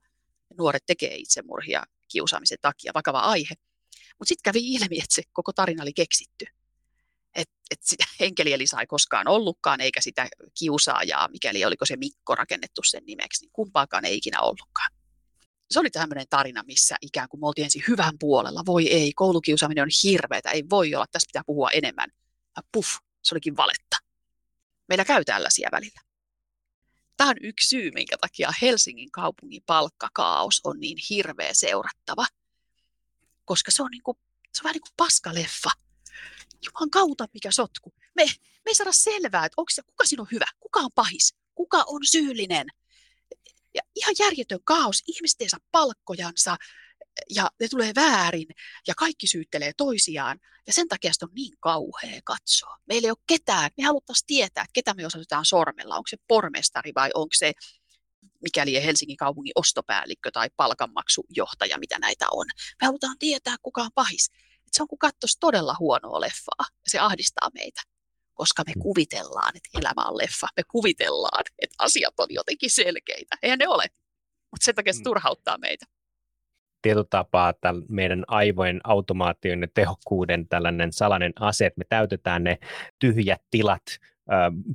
nuoret tekee itsemurhia kiusaamisen takia, vakava aihe. Mutta sitten kävi ilmi, että se koko tarina oli keksitty. Että et sitä Enkeli Elisa ei koskaan ollutkaan, eikä sitä kiusaajaa, mikäli oliko se Mikko rakennettu sen nimeksi, niin kumpaakaan ei ikinä ollutkaan. Se oli tämmöinen tarina, missä ikään kuin me oltiin ensin hyvän puolella. Voi ei, koulukiusaaminen on hirveätä, ei voi olla, tässä pitää puhua enemmän. Ja puff, se olikin valetta. Meillä käy tällaisia välillä. Tämä on yksi syy, minkä takia Helsingin kaupungin palkkakaos on niin hirveä seurattava, koska se on, niin kuin, se on vähän niin kuin paskaleffa. Juman kautta, mikä sotku. Me, me ei saada selvää, että onko se, kuka siinä on hyvä, kuka on pahis, kuka on syyllinen. Ja ihan järjetön kaos, ihmiset ei saa palkkojansa ja ne tulee väärin ja kaikki syyttelee toisiaan. Ja sen takia se on niin kauhea katsoa. Meillä ei ole ketään, me haluttaisiin tietää, että ketä me osoitetaan sormella. Onko se pormestari vai onko se, mikäli ei Helsingin kaupungin ostopäällikkö tai palkanmaksujohtaja, mitä näitä on. Me halutaan tietää, kuka on pahis. Se on, kun katsoisi todella huonoa leffaa ja se ahdistaa meitä, koska me kuvitellaan, että elämä on leffa. Me kuvitellaan, että asiat on jotenkin selkeitä. Eihän ne ole, mutta sen takia se turhauttaa meitä. Tietyllä tapaa meidän aivojen automaation ja tehokkuuden tällainen salainen ase, että me täytetään ne tyhjät tilat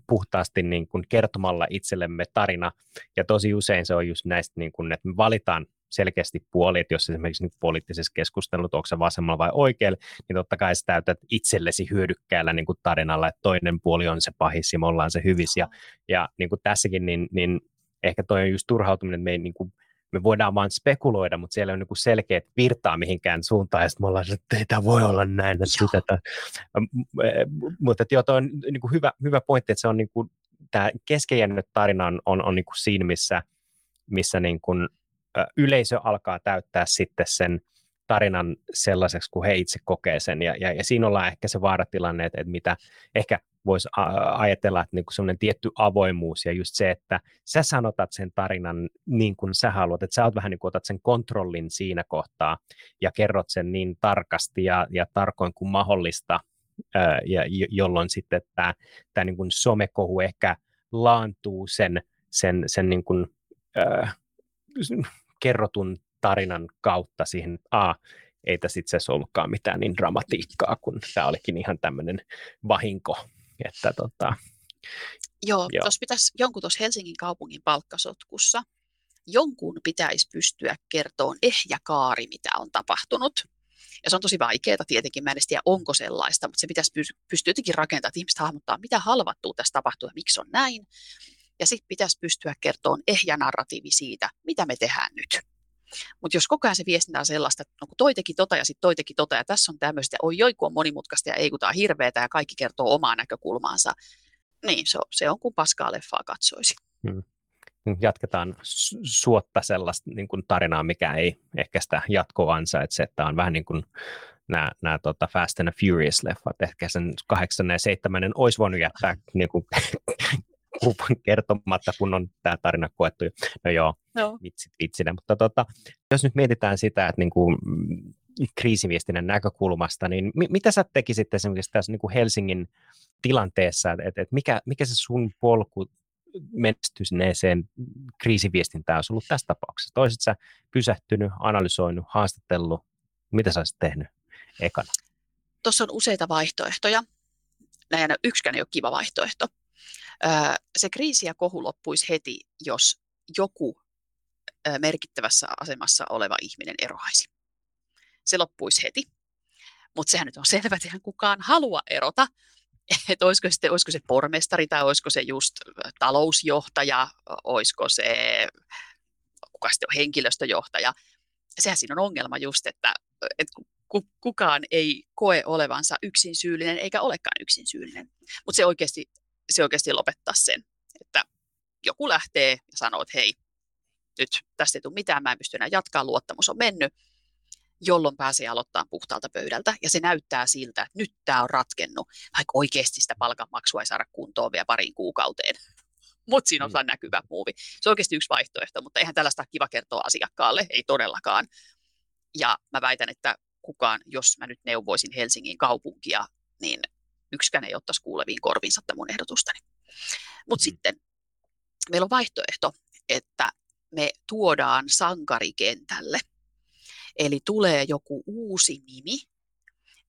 puhtaasti niin kuin kertomalla itsellemme tarina. Ja tosi usein se on just näistä, niin kuin, että me valitaan selkeästi puoli, että jos esimerkiksi niin poliittisessa keskustelussa, onko se vasemmalla vai oikealla, niin totta kai sä täytät itsellesi hyödykkäällä niin kuin tarinalla, että toinen puoli on se pahis ja me ollaan se hyvis. Ja, ja niin kuin tässäkin, niin, niin ehkä toi on just turhautuminen, että me ei niin kuin me voidaan vaan spekuloida, mutta siellä on niin selkeät virtaa mihinkään suuntaan, ja sitten me ollaan, että ei tämä voi olla näin. Että mutta joo, tuo on niin hyvä, hyvä pointti, että se on niin kuin, tämä keskejännyt tarina on, on, on niin kuin siinä, missä, missä niin kuin yleisö alkaa täyttää sitten sen tarinan sellaiseksi, kun he itse kokee sen, ja, ja, ja siinä ollaan ehkä se vaaratilanne, että, että mitä ehkä voisi ajatella, että niinku semmoinen tietty avoimuus ja just se, että sä sanotat sen tarinan niin kuin sä haluat, että sä oot vähän niin kuin otat sen kontrollin siinä kohtaa ja kerrot sen niin tarkasti ja, ja tarkoin kuin mahdollista, ää, ja, jolloin sitten tämä tää niin kuin somekohu ehkä laantuu sen, sen, sen niin kuin, ää, kerrotun tarinan kautta siihen, että a, ei tässä itse asiassa ollutkaan mitään niin dramatiikkaa, kun tämä olikin ihan tämmöinen vahinko. Että tota, joo, joo. Tuossa pitäisi, jonkun tuossa Helsingin kaupungin palkkasotkussa, jonkun pitäisi pystyä kertomaan ehjä kaari, mitä on tapahtunut. Ja se on tosi vaikeaa tietenkin, mä en tiedä onko sellaista, mutta se pitäisi pystyä jotenkin rakentamaan, että ihmiset hahmottaa, mitä halvattua tässä tapahtuu ja miksi on näin. Ja sitten pitäisi pystyä kertomaan ehjä narratiivi siitä, mitä me tehdään nyt. Mutta jos koko ajan se viestintä on sellaista, että no kun toi teki tota ja sitten toi teki tota ja tässä on tämmöistä, oi joi kun on monimutkaista ja ei kun tää on hirveetä ja kaikki kertoo omaa näkökulmaansa, niin se on, se on kun paskaa leffaa katsoisi. Hmm. Jatketaan suotta sellaista niin kuin tarinaa, mikä ei ehkä sitä jatkoa ansaitse, että on vähän niin kuin nämä, nämä tota Fast and Furious-leffat, ehkä sen kahdeksannen ja seitsemännen olisi voinut jättää niin kuin kuvan kertomatta, kun on tämä tarina koettu. No joo, no. vitsi vitsinä. Mutta tota, jos nyt mietitään sitä, että niinku, kriisiviestinnän näkökulmasta, niin mi- mitä sä tekisit esimerkiksi tässä niinku Helsingin tilanteessa, että et mikä, mikä se sun polku menestyneeseen kriisiviestintään olisi ollut tässä tapauksessa? Oisit sä pysähtynyt, analysoinut, haastatellut? Mitä sä olisit tehnyt ekana? Tuossa on useita vaihtoehtoja. Näin yksikään ei ole kiva vaihtoehto. Se kriisi ja kohu loppuisi heti, jos joku merkittävässä asemassa oleva ihminen eroaisi. Se loppuisi heti, mutta sehän nyt on selvä, että eihän kukaan halua erota. Että olisiko, sitten, olisiko se pormestari tai olisiko se just talousjohtaja, olisiko se kuka sitten on henkilöstöjohtaja. Sehän siinä on ongelma just, että, että kukaan ei koe olevansa yksin syyllinen eikä olekaan yksin syyllinen, mutta se oikeasti... se oikeasti lopettaa sen, että joku lähtee ja sanoo, että hei, nyt tästä ei tule mitään, mä en pysty enää jatkaa, luottamus on mennyt, jolloin pääsee aloittamaan puhtaalta pöydältä. Ja se näyttää siltä, että nyt tämä on ratkennut, vaikka oikeasti sitä palkanmaksua ei saada kuntoon vielä pariin kuukauteen. Mutta siinä on mm. näkyvä muuvi. Se on oikeasti yksi vaihtoehto, mutta eihän tällaista kiva kertoa asiakkaalle, ei todellakaan. Ja mä väitän, että kukaan, jos mä nyt neuvoisin Helsingin kaupunkia, niin yksikään ei ottaisi kuuleviin korviinsa tämän mun ehdotustani. Mutta mm. sitten meillä on vaihtoehto, että me tuodaan sankarikentälle. Eli tulee joku uusi nimi,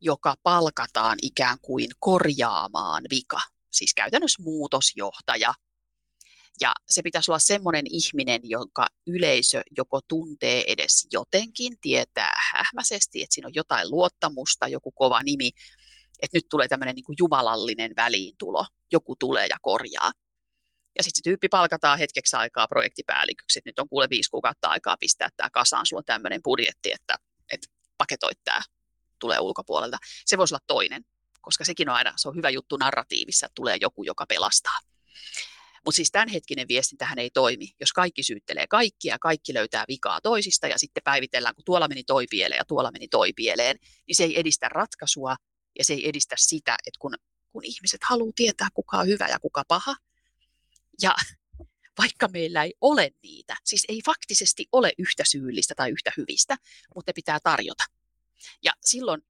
joka palkataan ikään kuin korjaamaan vika. Siis käytännössä muutosjohtaja. Ja se pitäisi olla semmoinen ihminen, jonka yleisö joko tuntee edes jotenkin, tietää hähmäisesti, että siinä on jotain luottamusta, joku kova nimi. Että nyt tulee tämmöinen niin kuin jumalallinen väliintulo, joku tulee ja korjaa. Ja sitten se tyyppi palkataan hetkeksi aikaa projektipäälliköksi, että nyt on kuule viisi kuukautta aikaa pistää tämä kasaan, sulla on tämmöinen budjetti, että, että paketoit tämä, tulee ulkopuolelta. Se voisi olla toinen, koska sekin on aina, se on hyvä juttu narratiivissa, että tulee joku, joka pelastaa. Mutta siis tämänhetkinen viestintähän ei toimi, jos kaikki syyttelee kaikkia ja kaikki löytää vikaa toisista ja sitten päivitellään, kun tuolla meni toi pieleen ja tuolla meni toi pieleen, niin se ei edistä ratkaisua. Ja se ei edistä sitä, että kun, kun ihmiset haluaa tietää, kuka on hyvä ja kuka paha. Ja vaikka meillä ei ole niitä, siis ei faktisesti ole yhtä syyllistä tai yhtä hyvistä, mutta ne pitää tarjota. Ja silloin,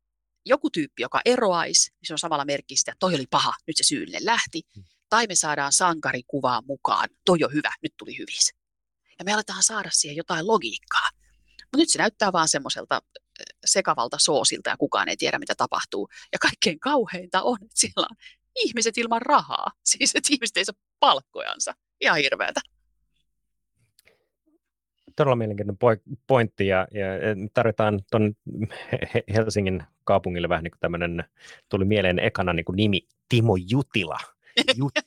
joku tyyppi, joka eroaisi, niin se on samalla merkki sitä, että toi oli paha, nyt se syylle lähti. Tai me saadaan sankarikuvaa mukaan, toi on hyvä, nyt tuli hyvissä. Ja me aletaan saada siihen jotain logiikkaa. Mutta nyt se näyttää vaan semmoiselta sekavalta soosilta ja kukaan ei tiedä, mitä tapahtuu. Ja kaikkein kauheinta on, että siellä on ihmiset ilman rahaa. Siis, että ihmiset ei saa palkkojansa. Ihan hirveätä. Todella mielenkiintoinen pointti ja, ja tarvitaan tuon Helsingin kaupungille vähän niin kuin tämmöinen, tuli mieleen ekana niin kuin nimi Timo Jutila. Jutti,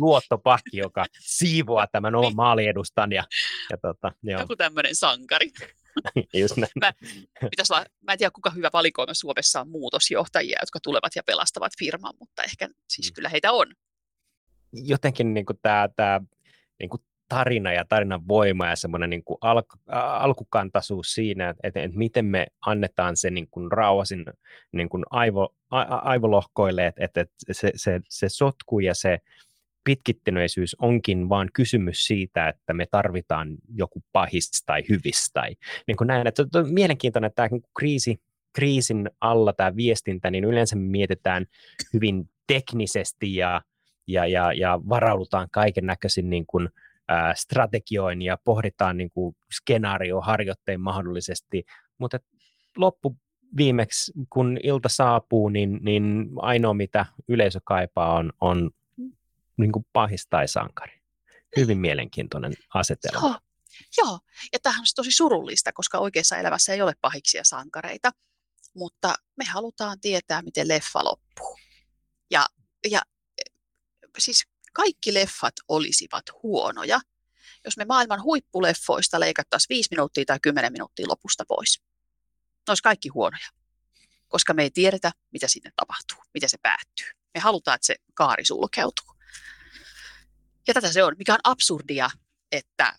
luottopakki, joka siivoaa tämän oman maaliedustan. Ja, ja tota, joo. Joku tämmöinen sankari. Just näin. Mä, pitäis olla, mä en tiedä, kuka hyvä valikoima Suomessa on muutosjohtajia, jotka tulevat ja pelastavat firman, mutta ehkä siis kyllä heitä on. Jotenkin niin kuin tämä, tämä niin kuin tarina ja tarinan voima ja semmoinen niin kuin alk, alkukantaisuus siinä, että, että miten me annetaan se niin kuin rauhasin niin kuin aivo, a, aivolohkoille, että, että se, se, se sotku ja se pitkittyneisyys onkin vaan kysymys siitä, että me tarvitaan joku pahis tai hyvis tai niin kuin näin. Että on mielenkiintoinen tämä kriisi, kriisin alla tämä viestintä, niin yleensä me mietitään hyvin teknisesti ja, ja, ja, ja varaudutaan kaiken näköisin niin kuin strategioin ja pohditaan niin kuin skenaarioharjoitteen mahdollisesti, mutta loppuviimeksi, kun ilta saapuu, niin, niin ainoa mitä yleisö kaipaa on, on niin kuin pahis tai sankari. Hyvin mielenkiintoinen asetelma. Joo, joo. Ja tämähän on tosi surullista, koska oikeassa elämässä ei ole pahiksia sankareita, mutta me halutaan tietää, miten leffa loppuu. Ja, ja siis kaikki leffat olisivat huonoja, jos me maailman huippuleffoista leikattaisiin viisi minuuttia tai kymmenen minuuttia lopusta pois. Ne olisi kaikki huonoja, koska me ei tiedetä, mitä sinne tapahtuu, miten se päättyy. Me halutaan, että se kaari sulkeutuu. Ja tätä se on, mikä on absurdia, että,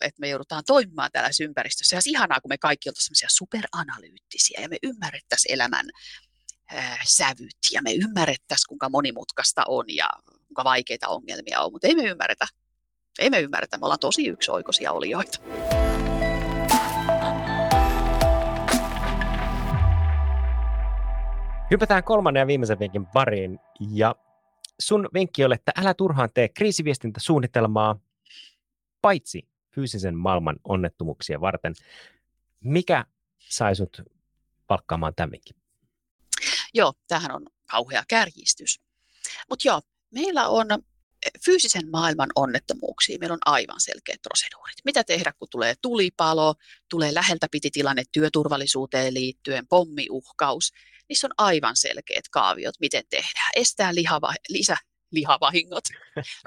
että me joudutaan toimimaan tällaisessa ympäristössä. Se on ihanaa, kun me kaikki oltaisiin sellaisia superanalyyttisiä ja me ymmärrettäisiin elämän äh, sävyt ja me ymmärrettäisiin, kuinka monimutkaista on ja kuinka vaikeita ongelmia on, mutta ei me ymmärretä. Ei me ymmärretä, me ollaan tosi yksioikoisia olijoita. Hypätään kolmannen ja viimeisen vinkin pariin. Ja sun vinkki on, että älä turhaan tee kriisiviestintäsuunnitelmaa, paitsi fyysisen maailman onnettomuuksia varten. Mikä sai sut palkkaamaan tämän vinkin? Joo, tämähän on kauhea kärjistys. Mutta joo. Meillä on fyysisen maailman onnettomuuksia, meillä on aivan selkeät proseduurit. Mitä tehdä, kun tulee tulipalo, tulee läheltä piti tilanne työturvallisuuteen liittyen, pommiuhkaus. Niissä on aivan selkeät kaaviot, miten tehdään. Estää lihava, lisä, lihavahingot.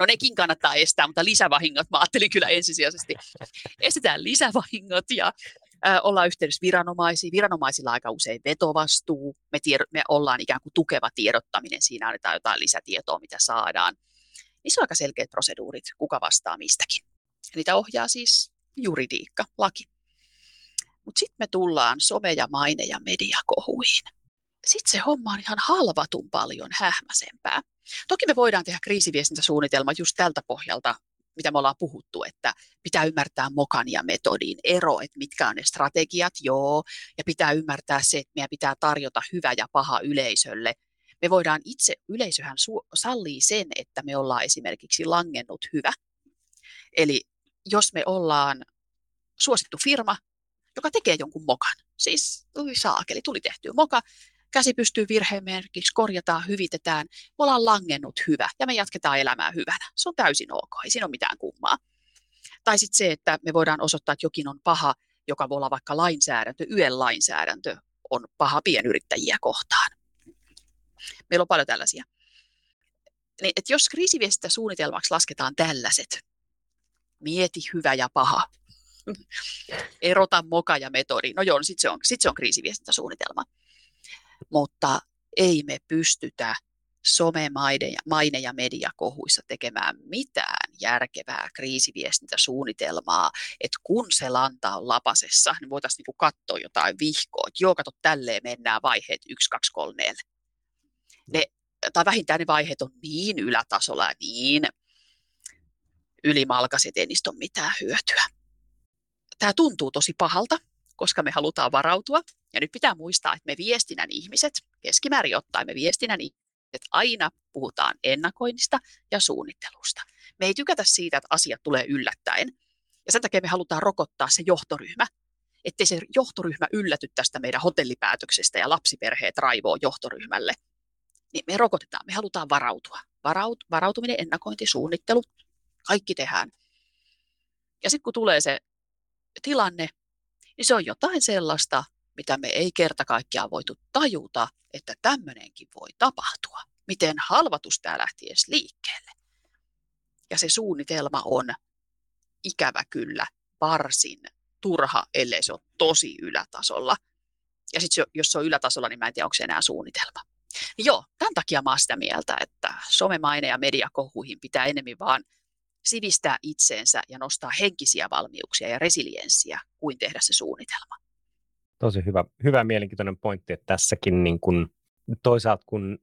No nekin kannattaa estää, mutta lisävahingot mä ajattelin kyllä ensisijaisesti. Estetään lisävahingot ja äh, ollaan yhteydessä viranomaisiin. Viranomaisilla aika usein vetovastuu. Me, tiedot, me ollaan ikään kuin tukeva tiedottaminen. Siinä annetaan jotain lisätietoa, mitä saadaan. Niissä on aika selkeät proseduurit, kuka vastaa mistäkin. Niitä ohjaa siis juridiikka, laki. Mutta sitten me tullaan some- ja maine- ja mediakohuihin. Sitten se homma on ihan halvatun paljon hähmäsempää. Toki me voidaan tehdä kriisiviestintäsuunnitelma just tältä pohjalta, mitä me ollaan puhuttu, että pitää ymmärtää mokan ja metodin ero, että mitkä on ne strategiat, joo, ja pitää ymmärtää se, että meidän pitää tarjota hyvä ja paha yleisölle. Me voidaan itse, yleisöhän su- sallii sen, että me ollaan esimerkiksi langennut hyvä. Eli jos me ollaan suosittu firma, joka tekee jonkun mokan, siis ui saakeli, tuli tehtyä moka, käsi pystyy virheen merkiksi, korjataan, hyvitetään, me ollaan langennut hyvä ja me jatketaan elämää hyvänä. Se on täysin ok, ei siinä ole mitään kummaa. Tai sitten se, että me voidaan osoittaa, että jokin on paha, joka voi olla vaikka lainsäädäntö, Y E:n lainsäädäntö on paha pienyrittäjiä kohtaan. Meillä on paljon tällaisia. Niin, että jos kriisiviestintäsuunnitelmaksi lasketaan tällaiset, mieti hyvä ja paha, erota moka ja metodi, no joo, no sitten se on, sit se on kriisiviestintäsuunnitelma. Mutta ei me pystytä somemaiden, maine- ja mediakohuissa tekemään mitään järkevää kriisiviestintäsuunnitelmaa, että kun se lanta on lapasessa, niin voitaisiin niinku katsoa jotain vihkoa, että joo, kato, tälleen mennään vaiheet yksi, kaksi, kolme. Ne, tai vähintään ne vaiheet on niin ylätasolla ja niin ylimalkaiset, ei niistä ole mitään hyötyä. Tämä tuntuu tosi pahalta, koska me halutaan varautua. Ja nyt pitää muistaa, että me viestinnän ihmiset, keskimäärin ottaen me viestinnän ihmiset aina puhutaan ennakoinnista ja suunnittelusta. Me ei tykätä siitä, että asiat tulee yllättäen. Ja sen takia me halutaan rokottaa se johtoryhmä, ettei se johtoryhmä ylläty tästä meidän hotellipäätöksestä ja lapsiperheet raivoo johtoryhmälle. Niin me rokotetaan, me halutaan varautua. Varaut- varautuminen, ennakointi, suunnittelu, kaikki tehdään. Ja sitten kun tulee se tilanne, niin se on jotain sellaista, mitä me ei kerta kaikkiaan voitu tajuta, että tämmöinenkin voi tapahtua. Miten halvatus tämä lähti edes liikkeelle. Ja se suunnitelma on ikävä kyllä varsin turha, ellei se ole tosi ylätasolla. Ja sitten jos se on ylätasolla, niin mä en tiedä, onko se enää suunnitelma. Niin joo, tämän takia mä oon sitä mieltä, että somemaine ja mediakohuihin pitää enemmän vaan sivistää itseensä ja nostaa henkisiä valmiuksia ja resilienssiä, kuin tehdä se suunnitelma. Tosi hyvä, hyvä mielenkiintoinen pointti, että tässäkin niin kun, toisaalta kun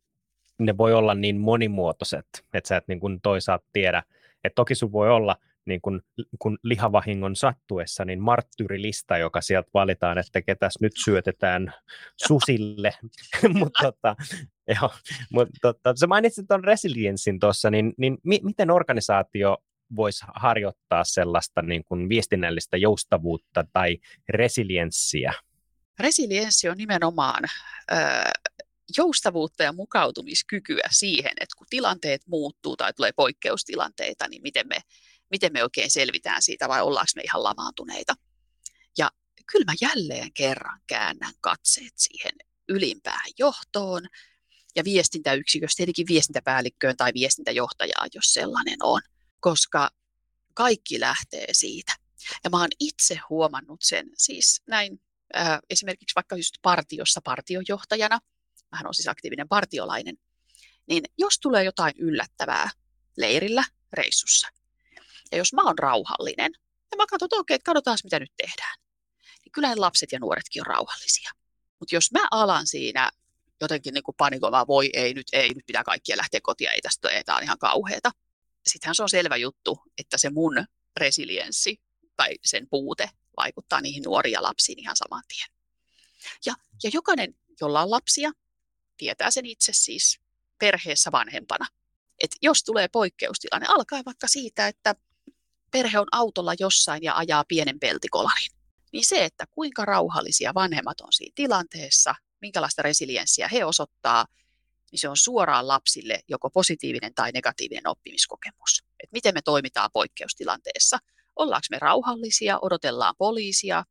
ne voi olla niin monimuotoiset, että sä et niin kun toisaalta tiedä, että toki sun voi olla niin kun, kun lihavahingon sattuessa, niin marttyyrilista, joka sieltä valitaan, että ketäs nyt syötetään susille. Mut tota, joo, mut tota, sä mainitsit tuon resilienssin tuossa, niin, niin mi- miten organisaatio voisi harjoittaa sellaista niin kuin viestinnällistä joustavuutta tai resilienssiä? Resilienssi on nimenomaan ö, joustavuutta ja mukautumiskykyä siihen, että kun tilanteet muuttuu tai tulee poikkeustilanteita, niin miten me, miten me oikein selvitään siitä vai ollaanko me ihan lamaantuneita. Ja kyllä mä jälleen kerran käännän katseet siihen ylimpään johtoon ja viestintäyksiköstä, tietenkin viestintäpäällikköön tai viestintäjohtajaan, jos sellainen on. Koska kaikki lähtee siitä. Ja mä oon itse huomannut sen, siis näin äh, esimerkiksi vaikka just partiossa partiojohtajana, mähän on siis aktiivinen partiolainen, niin jos tulee jotain yllättävää leirillä, reissussa, ja jos mä oon rauhallinen, ja mä katson, että okei, että katsotaan mitä nyt tehdään, niin kyllä lapset ja nuoretkin on rauhallisia. Mutta jos mä alan siinä jotenkin niin kuin panikoimaan, voi ei, nyt ei, nyt pitää kaikkia lähteä kotiin, ei tästä, ei, tää on ihan kauheeta. Sittenhän se on selvä juttu, että se mun resilienssi tai sen puute vaikuttaa niihin nuoriin ja lapsiin ihan saman tien. Ja, ja jokainen, jolla on lapsia, tietää sen itse siis perheessä vanhempana. Et jos tulee poikkeustilanne, alkaa vaikka siitä, että perhe on autolla jossain ja ajaa pienen peltikolarin. Niin se, että kuinka rauhallisia vanhemmat on siinä tilanteessa, minkälaista resilienssiä he osoittaa, niin se on suoraan lapsille joko positiivinen tai negatiivinen oppimiskokemus. Et miten me toimitaan poikkeustilanteessa. Ollaanko me rauhallisia, odotellaan poliisia,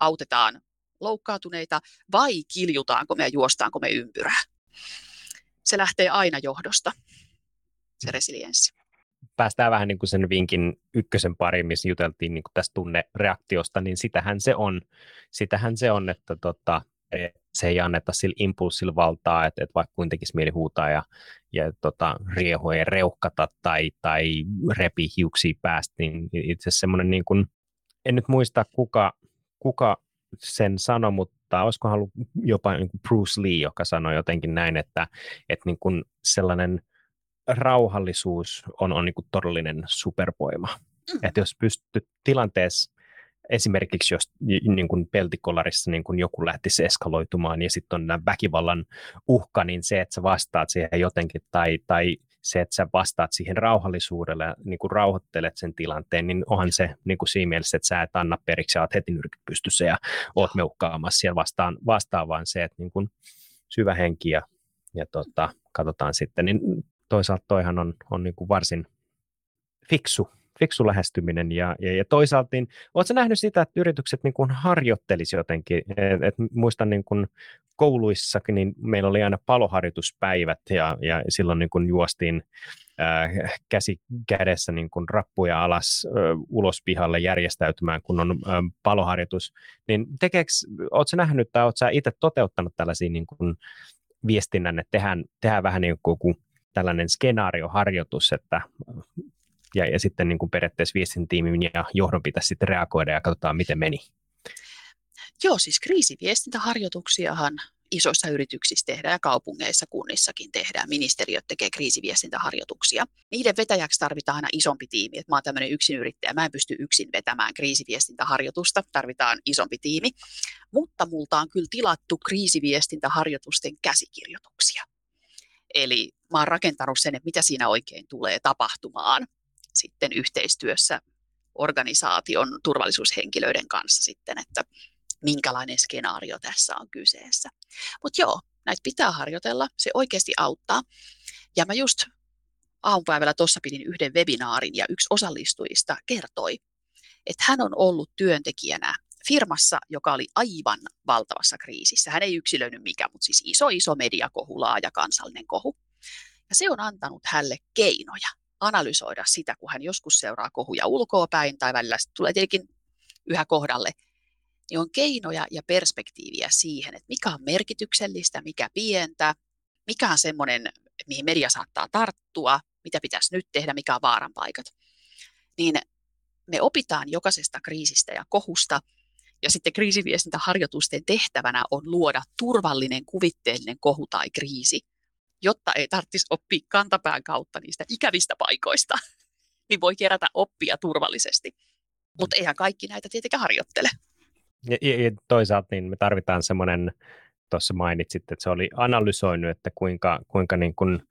autetaan loukkaantuneita vai kiljutaanko me ja juostaanko me ympyrää. Se lähtee aina johdosta, se resilienssi. Päästään vähän niin kuin sen vinkin ykkösen pariin, missä juteltiin niin kuin tästä tunnereaktiosta, niin sitähän se on, sitähän se on että tota... se ei anneta sillä impulssilla valtaa, että, että vaikka kuitenkin mieli huutaa ja, ja tota, riehua ja reuhkata tai, tai repi hiuksia päästä, niin itse asiassa semmoinen, niin kuin, en nyt muista kuka, kuka sen sanoi, mutta olisikohan ollut jopa niin kuin Bruce Lee, joka sanoi jotenkin näin, että, että niin kuin sellainen rauhallisuus on, on niin kuin todellinen supervoima. Mm. Että jos pystyt tilanteessa, esimerkiksi jos niin kuin peltikolarissa niin kuin joku lähtisi eskaloitumaan ja sitten on nämä väkivallan uhka, niin se, että sä vastaat siihen jotenkin tai, tai se, että sä vastaat siihen rauhallisuudelle ja niin kuin rauhoittelet sen tilanteen, niin onhan se niin kuin siinä mielessä, että sä et anna periksi ja oot heti nyrkit pystyssä ja oot meuhkaamassa siellä vastaan, vastaan vaan se, että niin kuin syvä henki ja, ja tota, katsotaan sitten. Niin toisaalta toihan on, on niin kuin varsin fiksu. fiksu lähestyminen ja, ja, ja toisaalta, niin, oletko nähnyt sitä, että yritykset niin kuin harjoittelisi jotenkin, et, et muistan niin kuin kouluissakin, niin meillä oli aina paloharjoituspäivät ja, ja silloin niin kuin juostiin ää, käsi kädessä niin kuin rappuja alas ä, ulos pihalle järjestäytymään, kun on ä, paloharjoitus, niin tekeekö, oletko nähnyt tai oletko itse toteuttanut tällaisia niin kuin viestinnän, että tehdään, tehdään vähän niin kuin tällainen skenaarioharjoitus, että Ja, ja sitten niin kuin periaatteessa viestintätiimin ja johdon pitäisi sitten reagoida ja katsotaan, miten meni. Joo, siis kriisiviestintäharjoituksiahan isoissa yrityksissä tehdään ja kaupungeissa, kunnissakin tehdään. Ministeriöt tekee kriisiviestintäharjoituksia. Niiden vetäjäksi tarvitaan aina isompi tiimi. Et mä oon tämmöinen yksinyrittäjä, mä en pysty yksin vetämään kriisiviestintäharjoitusta, tarvitaan isompi tiimi. Mutta multa on kyllä tilattu kriisiviestintäharjoitusten käsikirjoituksia. Eli mä oon rakentanut sen, että mitä siinä oikein tulee tapahtumaan sitten yhteistyössä organisaation turvallisuushenkilöiden kanssa sitten, että minkälainen skenaario tässä on kyseessä. Mutta joo, näitä pitää harjoitella, se oikeasti auttaa. Ja mä just aamupäivällä tuossa pidin yhden webinaarin ja yksi osallistujista kertoi, että hän on ollut työntekijänä firmassa, joka oli aivan valtavassa kriisissä. Hän ei yksilöinyt mikä, mutta siis iso, iso mediakohu, laaja kansallinen kohu. Ja se on antanut hänelle keinoja analysoida sitä, kun hän joskus seuraa kohuja ulkoa päin tai välillä tulee tietenkin yhä kohdalle, niin on keinoja ja perspektiiviä siihen, että mikä on merkityksellistä, mikä pientä, mikä on semmoinen, mihin media saattaa tarttua, mitä pitäisi nyt tehdä, mikä on vaaranpaikat. Niin me opitaan jokaisesta kriisistä ja kohusta, ja sitten kriisiviestintäharjoitusten tehtävänä on luoda turvallinen, kuvitteellinen kohu tai kriisi, jotta ei tarvitsisi oppia kantapään kautta niistä ikävistä paikoista, niin voi kerätä oppia turvallisesti. Mutta eihän kaikki näitä tietenkään harjoittele. Ja, ja toisaalta niin me tarvitaan semmoinen, tuossa mainitsit, että se oli analysoinut, että kuinka, kuinka niin kuin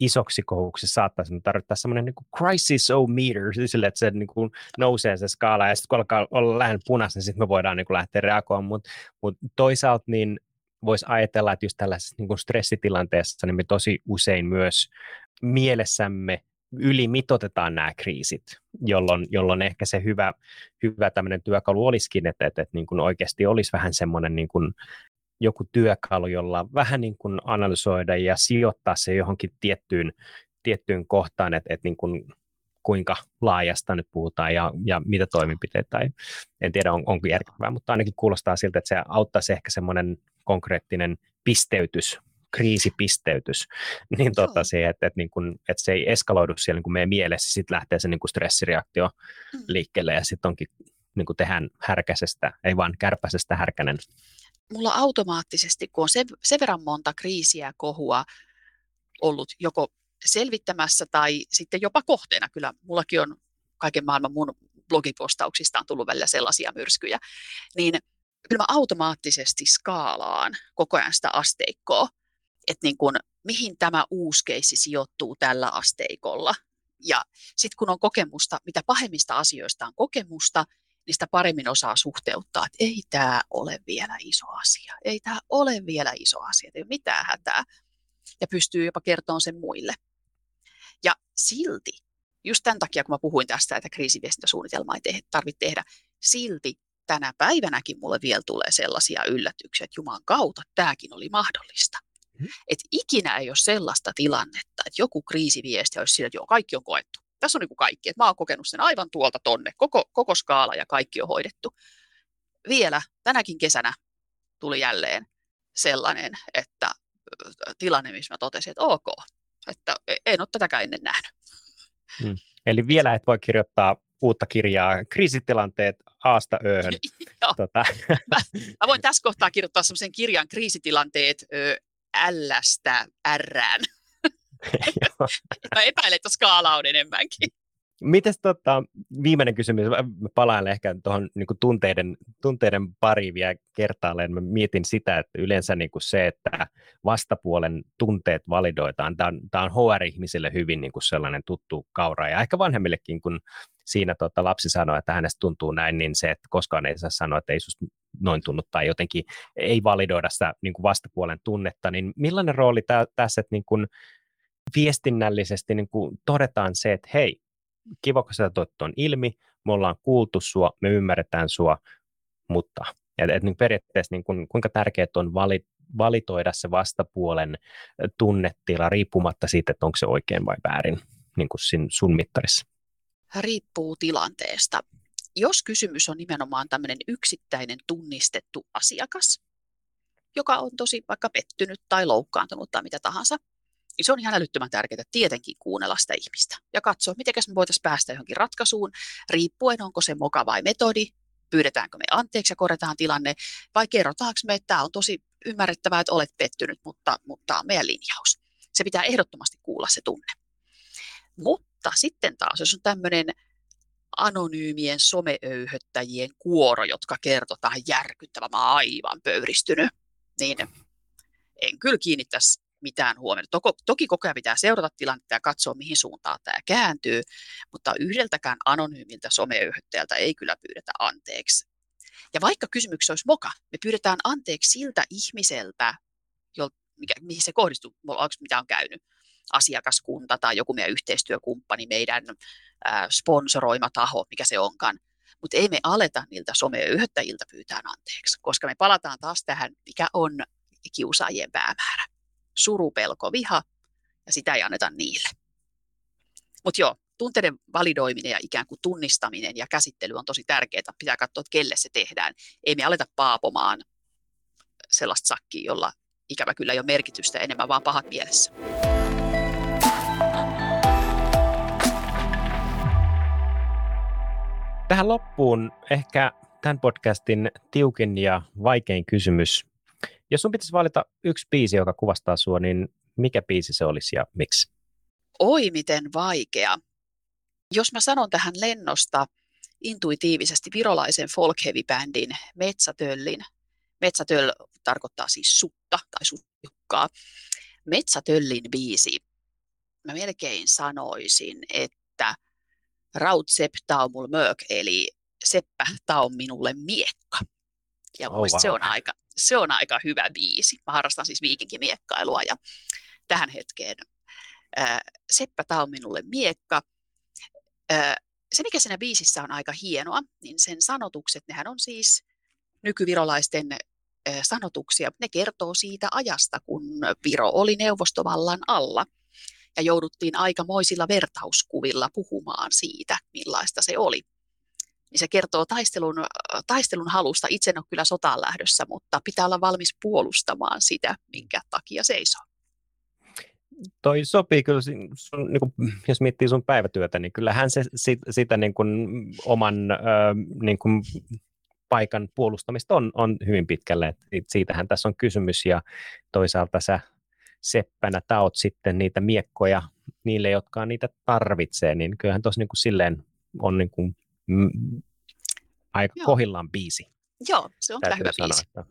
isoksi kohuksi saattaisi, me tarvitaan semmoinen niin kuin crisis-o-meter, sille, että se niin kuin nousee se skaala, ja sitten kun alkaa olla lähden punaisen, niin sitten me voidaan niin kuin lähteä reagoimaan, mutta mut toisaalta niin voisi ajatella, että just tällaisessa niin kuin stressitilanteessa niin me tosi usein myös mielessämme ylimitoitetaan nämä kriisit, jolloin, jolloin ehkä se hyvä, hyvä tämmöinen työkalu olisikin, että, että, että niin kuin oikeasti olisi vähän semmoinen niin kuin joku työkalu, jolla vähän niin kuin analysoida ja sijoittaa se johonkin tiettyyn, tiettyyn kohtaan, että, että niin kuin kuinka laajasta nyt puhutaan ja, ja mitä toimenpiteitä, tai en tiedä on, onko järkevää, mutta ainakin kuulostaa siltä, että se auttaisi ehkä semmoinen konkreettinen pisteytys, kriisipisteytys, niin tota se, että, että, niin kun, että se ei eskaloidu siellä niin kun meidän mielessä, sitten lähtee se niin kun stressireaktio mm. liikkeelle ja sitten onkin niin kun tehdään härkäisestä, ei vaan kärpäisestä härkänen. Mulla automaattisesti, kun on sen, sen verran monta kriisiä kohua ollut joko selvittämässä tai sitten jopa kohteena, kyllä mullakin on kaiken maailman mun blogipostauksista on tullut välillä sellaisia myrskyjä, niin kyllä mä automaattisesti skaalaan koko ajan sitä asteikkoa, että niin kun, mihin tämä uusi keissi sijoittuu tällä asteikolla. Ja sitten kun on kokemusta, mitä pahemmista asioista on kokemusta, niin sitä paremmin osaa suhteuttaa, että ei tämä ole vielä iso asia. Ei tämä ole vielä iso asia, ei ole mitään hätää. Ja pystyy jopa kertomaan sen muille. Ja silti, just tämän takia kun mä puhuin tästä, että kriisiviestintäsuunnitelmaa ei tarvitse tehdä, silti tänä päivänäkin mulle vielä tulee sellaisia yllätyksiä, että Jumalan kautta tämäkin oli mahdollista. Mm-hmm. Että ikinä ei ole sellaista tilannetta, että joku kriisiviesti olisi sillä, että joo, kaikki on koettu. Tässä on niin kuin kaikki, että mä oon kokenut sen aivan tuolta tonne, koko, koko skaala ja kaikki on hoidettu. Vielä tänäkin kesänä tuli jälleen sellainen, että tilanne, missä mä totesin, että ok, että en ole tätäkään ennen nähnyt. Mm. Eli vielä et voi kirjoittaa uutta kirjaa, kriisitilanteet A:sta Ö:hön. tota. mä, mä voin tässä kohtaa kirjoittaa semmoisen kirjan kriisitilanteet ö, L:stä R:ään. Mä epäilen, että skaala on enemmänkin. Mites tota, viimeinen kysymys, mä palaan ehkä tuohon niin kuin tunteiden, tunteiden pariin vielä kertaalleen. Mä mietin sitä, että yleensä niin kuin se, että vastapuolen tunteet validoitaan, tämä on, tämä on H R-ihmisille hyvin niin kuin sellainen tuttu kaura, ja ehkä vanhemmillekin, kun siinä tota, lapsi sanoo, että hänestä tuntuu näin, niin se, että koskaan ei saa sanoa, että ei susta noin tunnu, tai jotenkin ei validoida sitä niin kuin vastapuolen tunnetta, niin millainen rooli tää, tässä, että niin kuin viestinnällisesti niin kuin todetaan se, että hei, kiva, kun sä toit tuon ilmi, me ollaan kuultu sua, me ymmärretään sua, mutta et, et, niin periaatteessa niin kun, kuinka tärkeää on vali, valitoida se vastapuolen tunnetila riippumatta siitä, että onko se oikein vai väärin niin kun sin, sun mittarissa? Riippuu tilanteesta. Jos kysymys on nimenomaan tämmöinen yksittäinen tunnistettu asiakas, joka on tosi vaikka pettynyt tai loukkaantunut tai mitä tahansa, niin se on ihan älyttömän tärkeää tietenkin kuunnella sitä ihmistä ja katsoa, mitenkäs me voitaisiin päästä johonkin ratkaisuun, riippuen onko se moka vai metodi, pyydetäänkö me anteeksi ja korjataan tilanne, vai kerrotaanko me, että tämä on tosi ymmärrettävää, että olet pettynyt, mutta, mutta tämä on meidän linjaus. Se pitää ehdottomasti kuulla se tunne. Mutta sitten taas, jos on tämmöinen anonyymien someöyhöttäjien kuoro, jotka kertotaan järkyttävä, mä oon aivan pöyristynyt, niin en kyllä kiinnittäisi mitään huomiota. Toki koko ajan pitää seurata tilannetta ja katsoa, mihin suuntaan tämä kääntyy, mutta yhdeltäkään anonyymiltä someöyhöttäjältä ei kyllä pyydetä anteeksi. Ja vaikka kysymyksessä olisi moka, me pyydetään anteeksi siltä ihmiseltä, jo, mikä, mihin se kohdistuu, mitä on käynyt. Asiakaskunta tai joku meidän yhteistyökumppani, meidän äh, sponsoroima taho, mikä se onkaan. Mutta ei me aleta niiltä someöyhöttäjiltä pyytään anteeksi, koska me palataan taas tähän, mikä on kiusaajien päämäärä. Suru, pelko, viha, ja sitä ei anneta niille. Mutta joo, tunteiden validoiminen ja ikään kuin tunnistaminen ja käsittely on tosi tärkeää. Pitää katsoa, että kelle se tehdään. Ei me aleta paapomaan sellaista sakkia, jolla ikävä kyllä ei ole merkitystä enemmän, vaan pahat mielessä. Tähän loppuun ehkä tämän podcastin tiukin ja vaikein kysymys. Jos sun pitäisi valita yksi biisi, joka kuvastaa sua, niin mikä biisi se olisi ja miksi? Oi, miten vaikea. Jos mä sanon tähän lennosta intuitiivisesti virolaisen folk-heavy-bändin Metsatöllin. Metsatöll tarkoittaa siis sutta tai suttukkaa. Metsatöllin biisi. Mä melkein sanoisin, että Raut sepp tää mul möök, eli seppä, tää on minulle miekka. Ja oh, mun mielestä wow. se, on aika, se on aika hyvä biisi. Mä harrastan siis viikinkimiekkailua ja tähän hetkeen. Äh, seppä, tää on minulle miekka. Äh, se, mikä siinä biisissä on aika hienoa, niin sen sanotukset, nehän on siis nykyvirolaisten äh, sanotuksia. Ne kertoo siitä ajasta, kun Viro oli neuvostovallan alla. Ja jouduttiin aikamoisilla vertauskuvilla puhumaan siitä, millaista se oli. Niin se kertoo taistelun, taistelun halusta. Itse en ole kyllä sotaan lähdössä, mutta pitää olla valmis puolustamaan sitä, minkä takia seisoo. Toi sopii kyllä, sun, niin kun, jos miettii sun päivätyötä, niin kyllähän se sit, sitä niin kun, oman ö, niin kun, paikan puolustamista on, on hyvin pitkälle. Et siitähän tässä on kysymys ja toisaalta sä seppänä taot sitten niitä miekkoja niille, jotka niitä tarvitsee, niin kyllähän tuossa niin kuin silleen on niin kuin mm, aika Joo. kohillaan biisi. Joo, se on kyllä hyvä sanoa, biisi. Että,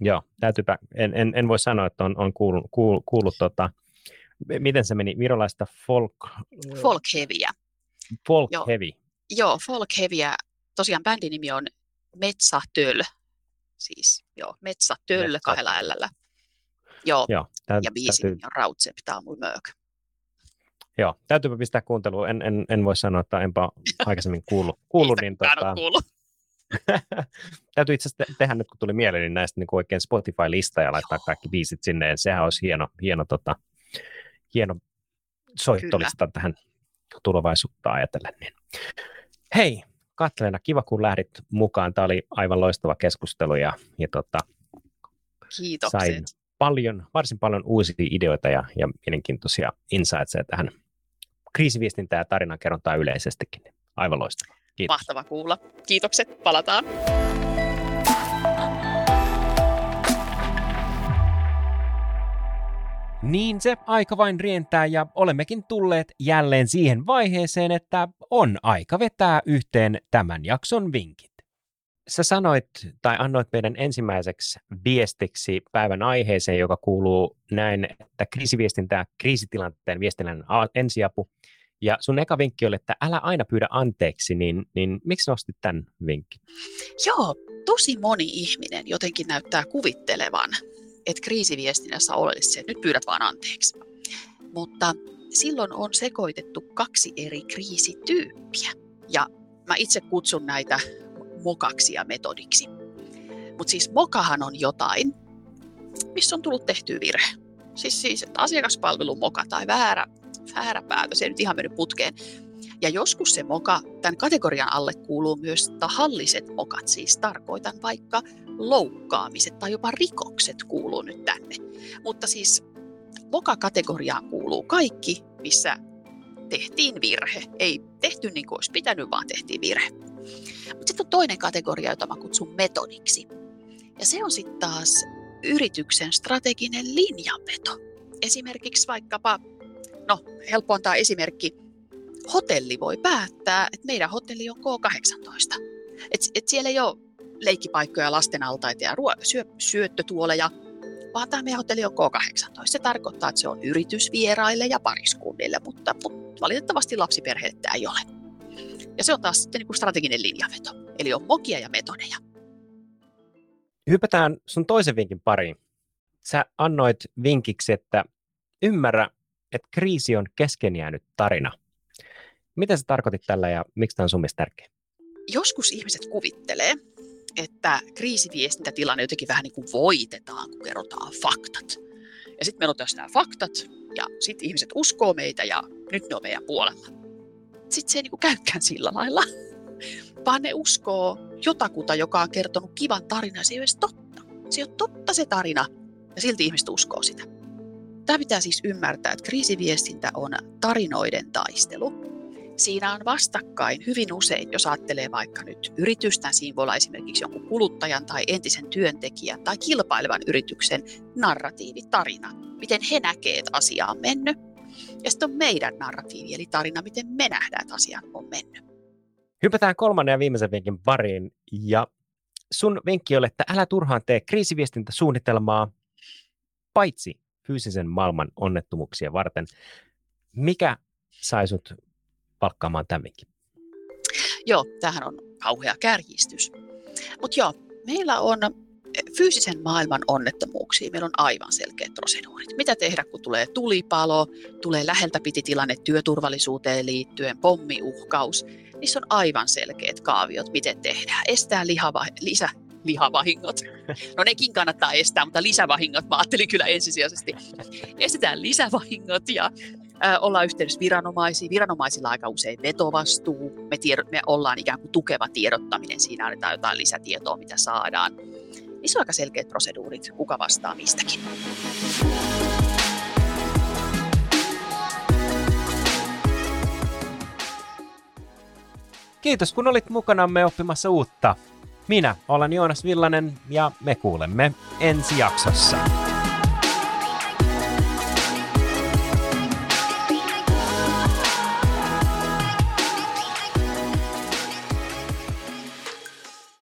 joo, täytyypä, en, en, en voi sanoa, että on, on kuullut, kuullut, kuullut tota, miten se meni, virolaista folk... Folk heavyä. Folk Joo. heavy. Joo, folk heavyä. Tosiaan bändin nimi on Metsatöll, siis joo, Metsatöll Metsä. kahdella älällä. Joo, Joo tä- ja biisi täytyy... on Rautsep, tää on mul möök. Joo, täytyypä pistää kuuntelua. En, en, en voi sanoa, että enpä aikaisemmin kuullut. kuullut niin, tota... kuullut. Täytyy itse asiassa te- tehdä nyt, kun tuli mieleen, niin näistä niin oikein Spotify-lista ja laittaa Joo. kaikki biisit sinne. Ja sehän olisi hieno, hieno, tota, hieno soittolista Kyllä. tähän tulevaisuutta ajatellen. Niin. Hei, Katleena, kiva kun lähdit mukaan. Tämä oli aivan loistava keskustelu. Ja, ja, tota, Kiitokset. Sain... Paljon, varsin paljon uusia ideoita ja, ja mielenkiintoisia insightseja tähän kriisiviestintään ja tarinankerrontaan yleisestikin. Aivan loistavaa. Kiitos. Mahtava kuulla. Kiitokset. Palataan. Niin se aika vain rientää ja olemmekin tulleet jälleen siihen vaiheeseen, että on aika vetää yhteen tämän jakson vinkit. Sä sanoit tai annoit meidän ensimmäiseksi viestiksi päivän aiheeseen, joka kuuluu näin, että kriisiviestintää, kriisitilanteen viestinnän ensiapu. Ja sun eka vinkki oli, että älä aina pyydä anteeksi, niin, niin miksi nostit tämän vinkin? Joo, tosi moni ihminen jotenkin näyttää kuvittelevan, että kriisiviestinnässä olisi se, nyt pyydät vaan anteeksi. Mutta silloin on sekoitettu kaksi eri kriisityyppiä. Ja mä itse kutsun näitä mokaksi ja metodiksi. Mutta siis mokahan on jotain, missä on tullut tehtyä virhe. Siis, siis että asiakaspalvelun moka tai väärä, väärä päätös, ei nyt ihan mennyt putkeen. Ja joskus se moka, tämän kategorian alle kuuluu myös tahalliset mokat, siis tarkoitan vaikka loukkaamiset tai jopa rikokset kuuluu nyt tänne. Mutta siis moka-kategoriaan kuuluu kaikki, missä tehtiin virhe. Ei tehty niin kuin olisi pitänyt, vaan tehtiin virhe. Mutta sitten on toinen kategoria, jota mä kutsun metodiksi. Ja se on sitten taas yrityksen strateginen linjanveto. Esimerkiksi vaikkapa, no helppo antaa esimerkki, hotelli voi päättää, että meidän hotelli on koo kahdeksantoista. Että et siellä ei ole leikkipaikkoja, lastenaltaita ja ruo- syö- syöttötuoleja, vaan tämä meidän hotelli on koo kahdeksantoista. Se tarkoittaa, että se on yritysvieraille ja pariskunnille, mutta, mutta valitettavasti lapsiperheille tämä ei ole. Ja se on taas sitten niin kuin strateginen linjanveto, eli on mokia ja metodeja. Hypätään sun toisen vinkin pariin. Sä annoit vinkiksi, että ymmärrä, että kriisi on kesken jäänyt tarina. Mitä sä tarkoitit tällä ja miksi tämä on sun mielestä tärkeä? Joskus ihmiset kuvittelee, että kriisiviestintätilanne jotenkin vähän niin kuin voitetaan, kun kerrotaan faktat. Ja sitten meillä on tässä nämä faktat ja sitten ihmiset uskoo meitä ja nyt ne on meidän puolella. Sitten se ei niin kuin käykään sillä lailla, vaan ne uskoo jotakuta, joka on kertonut kivan tarinan. Se ei ole totta. Se ei ole totta se tarina ja silti ihmiset uskoo sitä. Tämä pitää siis ymmärtää, että kriisiviestintä on tarinoiden taistelu. Siinä on vastakkain hyvin usein, jos ajattelee vaikka nyt yritystä, siinä voi olla esimerkiksi jonkun kuluttajan tai entisen työntekijän tai kilpailevan yrityksen narratiivitarina, miten he näkevät, että asia on mennyt. Ja sitten on meidän narratiivi, eli tarina, miten me nähdään, että asia on mennyt. Hypätään kolmannen ja viimeisen vinkin pariin. Ja sun vinkki on, että älä turhaan tee kriisiviestintäsuunnitelmaa, paitsi fyysisen maailman onnettomuuksia varten. Mikä sai sut palkkaamaan tämänkin? Joo, tämähän on kauhea kärjistys. Mutta joo, meillä on fyysisen maailman onnettomuuksia, meillä on aivan selkeät proseduurit. Mitä tehdä, kun tulee tulipalo, tulee läheltä piti tilanne työturvallisuuteen liittyen, pommiuhkaus. Niissä on aivan selkeät kaaviot, miten tehdään. Estää lihava, lisä, lihavahingot. No nekin kannattaa estää, mutta lisävahingot mä ajattelin kyllä ensisijaisesti. Estetään lisävahingot ja ollaan yhteydessä viranomaisiin. Viranomaisilla aika usein vetovastuu. Me, tiedot, me ollaan ikään kuin tukeva tiedottaminen. Siinä annetaan jotain lisätietoa, mitä saadaan. Niissä on aika selkeät proseduurit, kuka vastaa mistäkin. Kiitos, kun olit mukanamme oppimassa uutta. Minä olen Joonas Villanen ja me kuulemme ensi jaksossa.